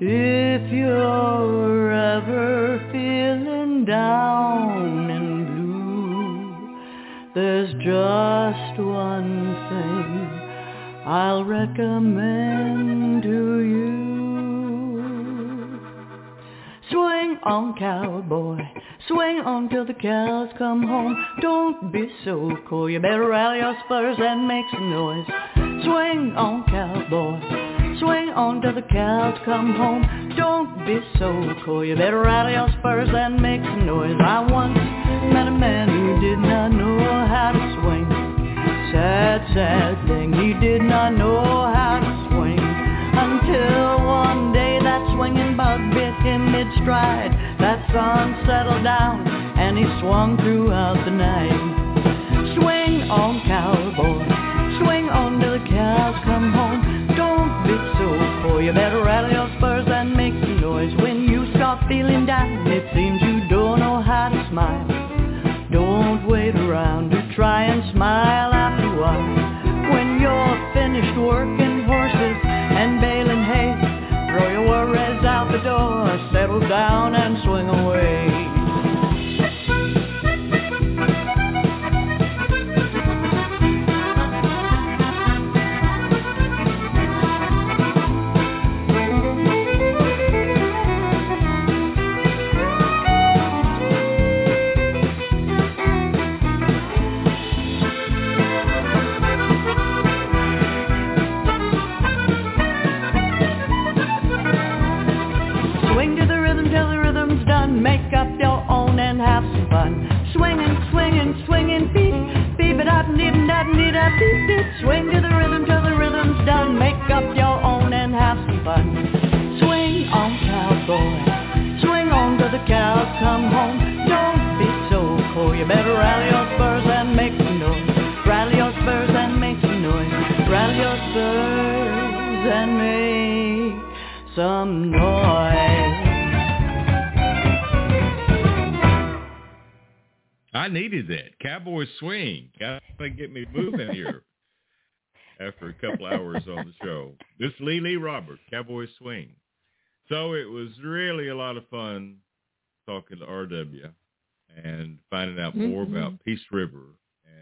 if you're ever feeling down and blue, there's just one thing I'll recommend to you. Swing on, cowboy, swing on till the cows come home. Don't be so coy, you better rally your spurs and make some noise. Swing on, cowboy, swing on till the cows come home. Don't be so coy, you better rally your spurs and make some noise. I once met a man who did not know how to swing. Sad, sad thing, he did not know how to swing, until one day that swinging bug bit him mid-stride. That sun settled down and he swung throughout the night. Swing on, cowboy, swing on till the cows come home. Don't be so coy, you better rattle your spurs and make some noise. When you start feeling down, it seems you don't know how to smile. Don't wait around to try and smile after a while. When you're finished working horses and baling hay, throw your worries out the door, settle down and swing away. and make up your own and have some fun. Swinging, swinging, swinging beat, beep it up, nip, nap, need a beep, beep. Swing to the rhythm till the rhythm's done. Make up your own and have some fun. Swing on, cowboy, swing on till the cows come home. Don't be so coy, you better rally your spurs and make some noise. Rally your spurs and make some noise. Rally your spurs and make some noise. I needed that. Cowboy swing. Got to get me moving here after a couple hours on the show. This is Lee Roberts, Cowboy Swing. So it was really a lot of fun talking to R.W. and finding out more about Peace River.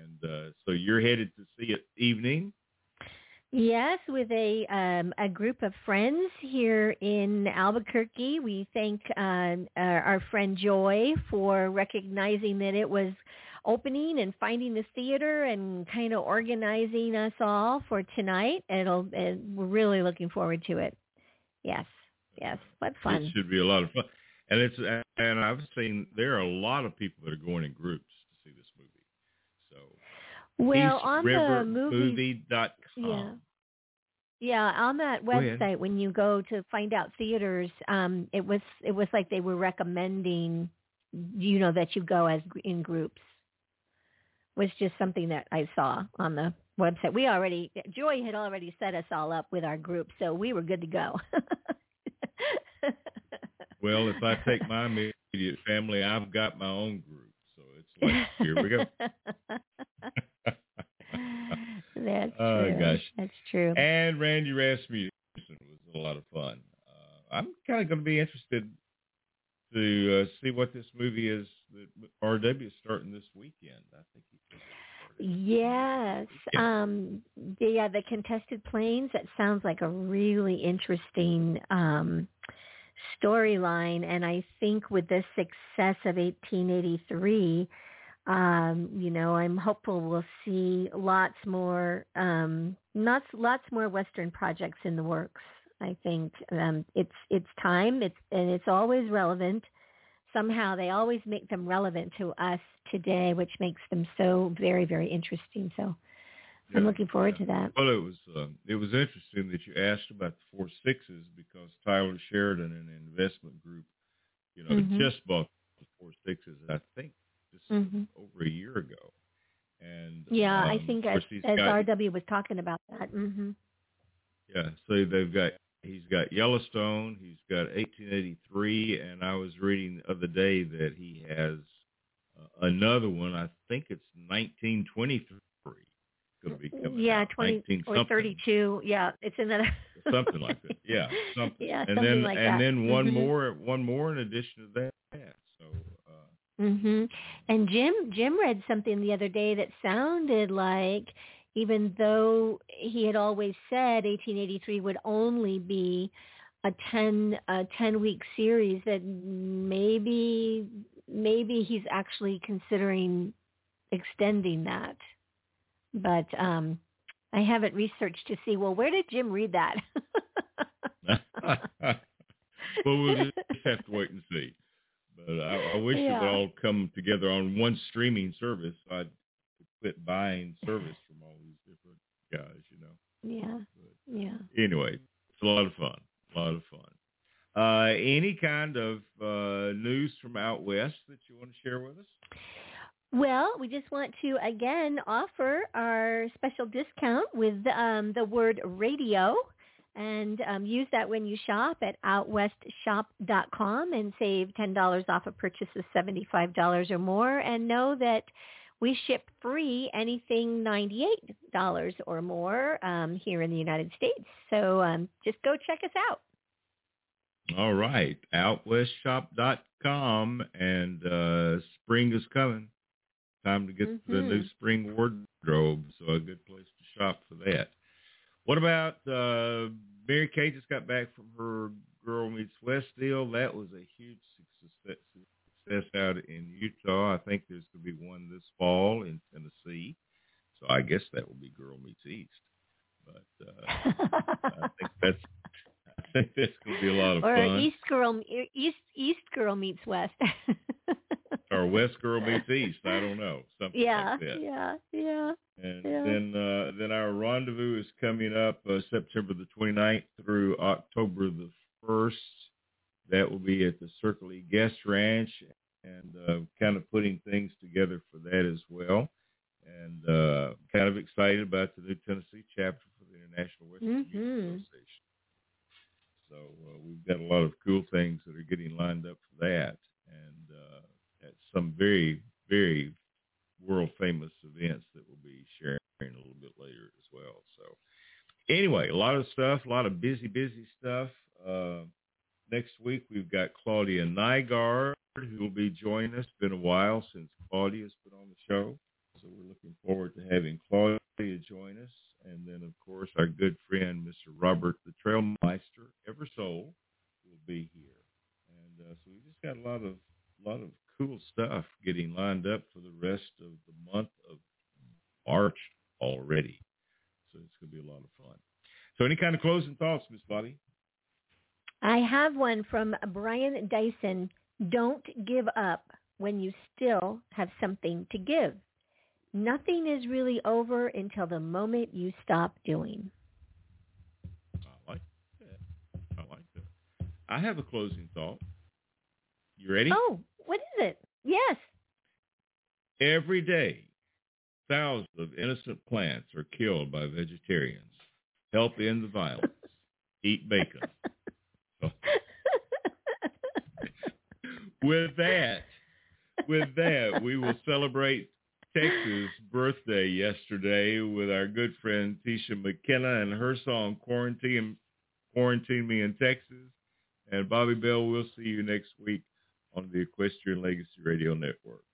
And so you're headed to see it evening? Yes, with a group of friends here in Albuquerque. We thank our friend Joy for recognizing that it was opening and finding the theater and kind of organizing us all for tonight. We're really looking forward to it. Yes, but fun. It should be a lot of fun. And I've seen there are a lot of people that are going in groups to see this movie. Well, on the movie.com. Yeah, on that website, when you go to find out theaters, it was like they were recommending, that you go in groups. Was just something that I saw on the website. Joy had already set us all up with our group, so we were good to go. Well, if I take my immediate family, I've got my own group. Here we go. That's true. Gosh. That's true. And Randy Rasmussen was a lot of fun. I'm kind of going to be interested to see what this movie is that R.W. is starting this weekend. I think he's yes. The Contested Plains. That sounds like a really interesting storyline, and I think with the success of 1883, I'm hopeful we'll see lots more Western projects in the works. I think it's time. It's always relevant. Somehow they always make them relevant to us today, which makes them so very, very interesting. So I'm looking forward to that. Well, it was interesting that you asked about the Four Sixes because Tyler Sheridan and an investment group, just bought the Four Sixes. I think this is over a year ago. And I think as R.W. was talking about that. Mm-hmm. Yeah, so he's got Yellowstone, he's got 1883, and I was reading the other day that he has another one. I think it's 1923. Going to be coming 20 or 32. Yeah, it's another something like that. Yeah, something. Yeah, and then like and that. Then one more in addition to that. So. And Jim read something the other day that sounded like, even though he had always said 1883 would only be a 10-week series, that maybe he's actually considering extending that. But I haven't researched to see, where did Jim read that? Well, we'll just have to wait and see. But I wish it would all come together on one streaming service. So I'd quit buying service from all these different guys, Yeah. Anyway, it's a lot of fun. Any kind of news from out west that you want to share with us? Well, we just want to, again, offer our special discount with the word radio, and use that when you shop at OutWestShop.com and save $10 off a purchase of $75 or more. And know that we ship free anything $98 or more here in the United States. So just go check us out. All right, OutWestShop.com, and spring is coming. Time to get the new spring wardrobe, so a good place to shop for that. What about Mary Kay just got back from her Girl Meets West deal? That was a huge success out in Utah. I think there's going to be one this fall in Tennessee, so I guess that will be Girl Meets East. But I think that's This could be a lot of fun. Or East Girl Meets West. Or West Girl Meets East. I don't know. Something like that. Yeah. Then our rendezvous is coming up September the 29th through October the 1st. That will be at the Circle E Guest Ranch, and kind of putting things together for that as well. And kind of excited about the new Tennessee chapter for the International Western Music Association. So we've got a lot of cool things that are getting lined up for that, and at some very, very world-famous events that we'll be sharing a little bit later as well. So anyway, a lot of stuff, a lot of busy stuff. Next week, we've got Claudia Nygaard, who will be joining us. It's been a while since Claudia's been on the show. So we're looking forward to having Claudia join us. And then, of course, our good friend, Mr. Robert the Trailmeister, Eversole, will be here. And so we just got a lot of cool stuff getting lined up for the rest of the month of March already. So it's going to be a lot of fun. So any kind of closing thoughts, Miss Lottie? I have one from Brian Dyson. Don't give up when you still have something to give. Nothing is really over until the moment you stop doing. I like that. I have a closing thought. You ready? Oh, what is it? Yes. Every day, thousands of innocent plants are killed by vegetarians. Help end the violence. Eat bacon. With that, we will celebrate Texas' birthday yesterday with our good friend Tisha McKenna and her song Quarantine Me in Texas. And Bobby Bell, we'll see you next week on the Equestrian Legacy Radio Network.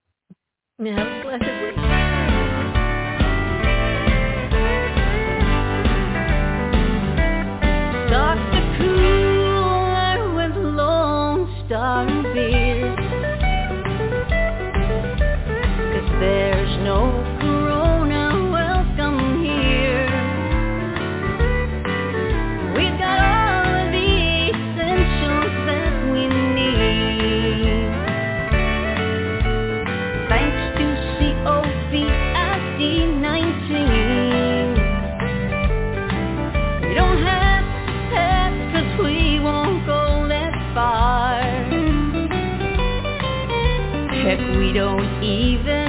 Start the cooler with long starry beers, 'cause there's no corona welcome here. We've got all of the essentials that we need, thanks to COVID-19. We don't have to test 'cause we won't go that far. Heck, we don't even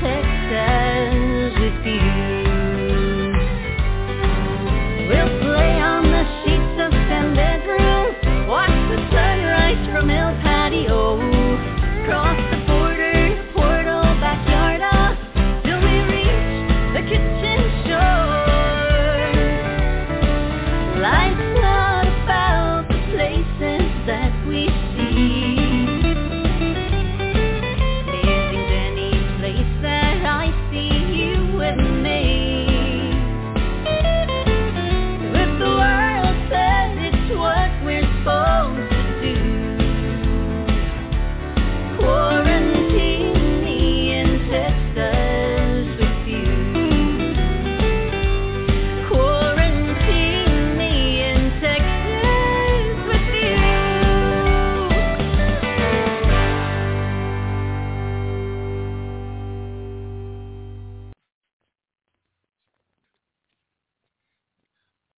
Texas with you.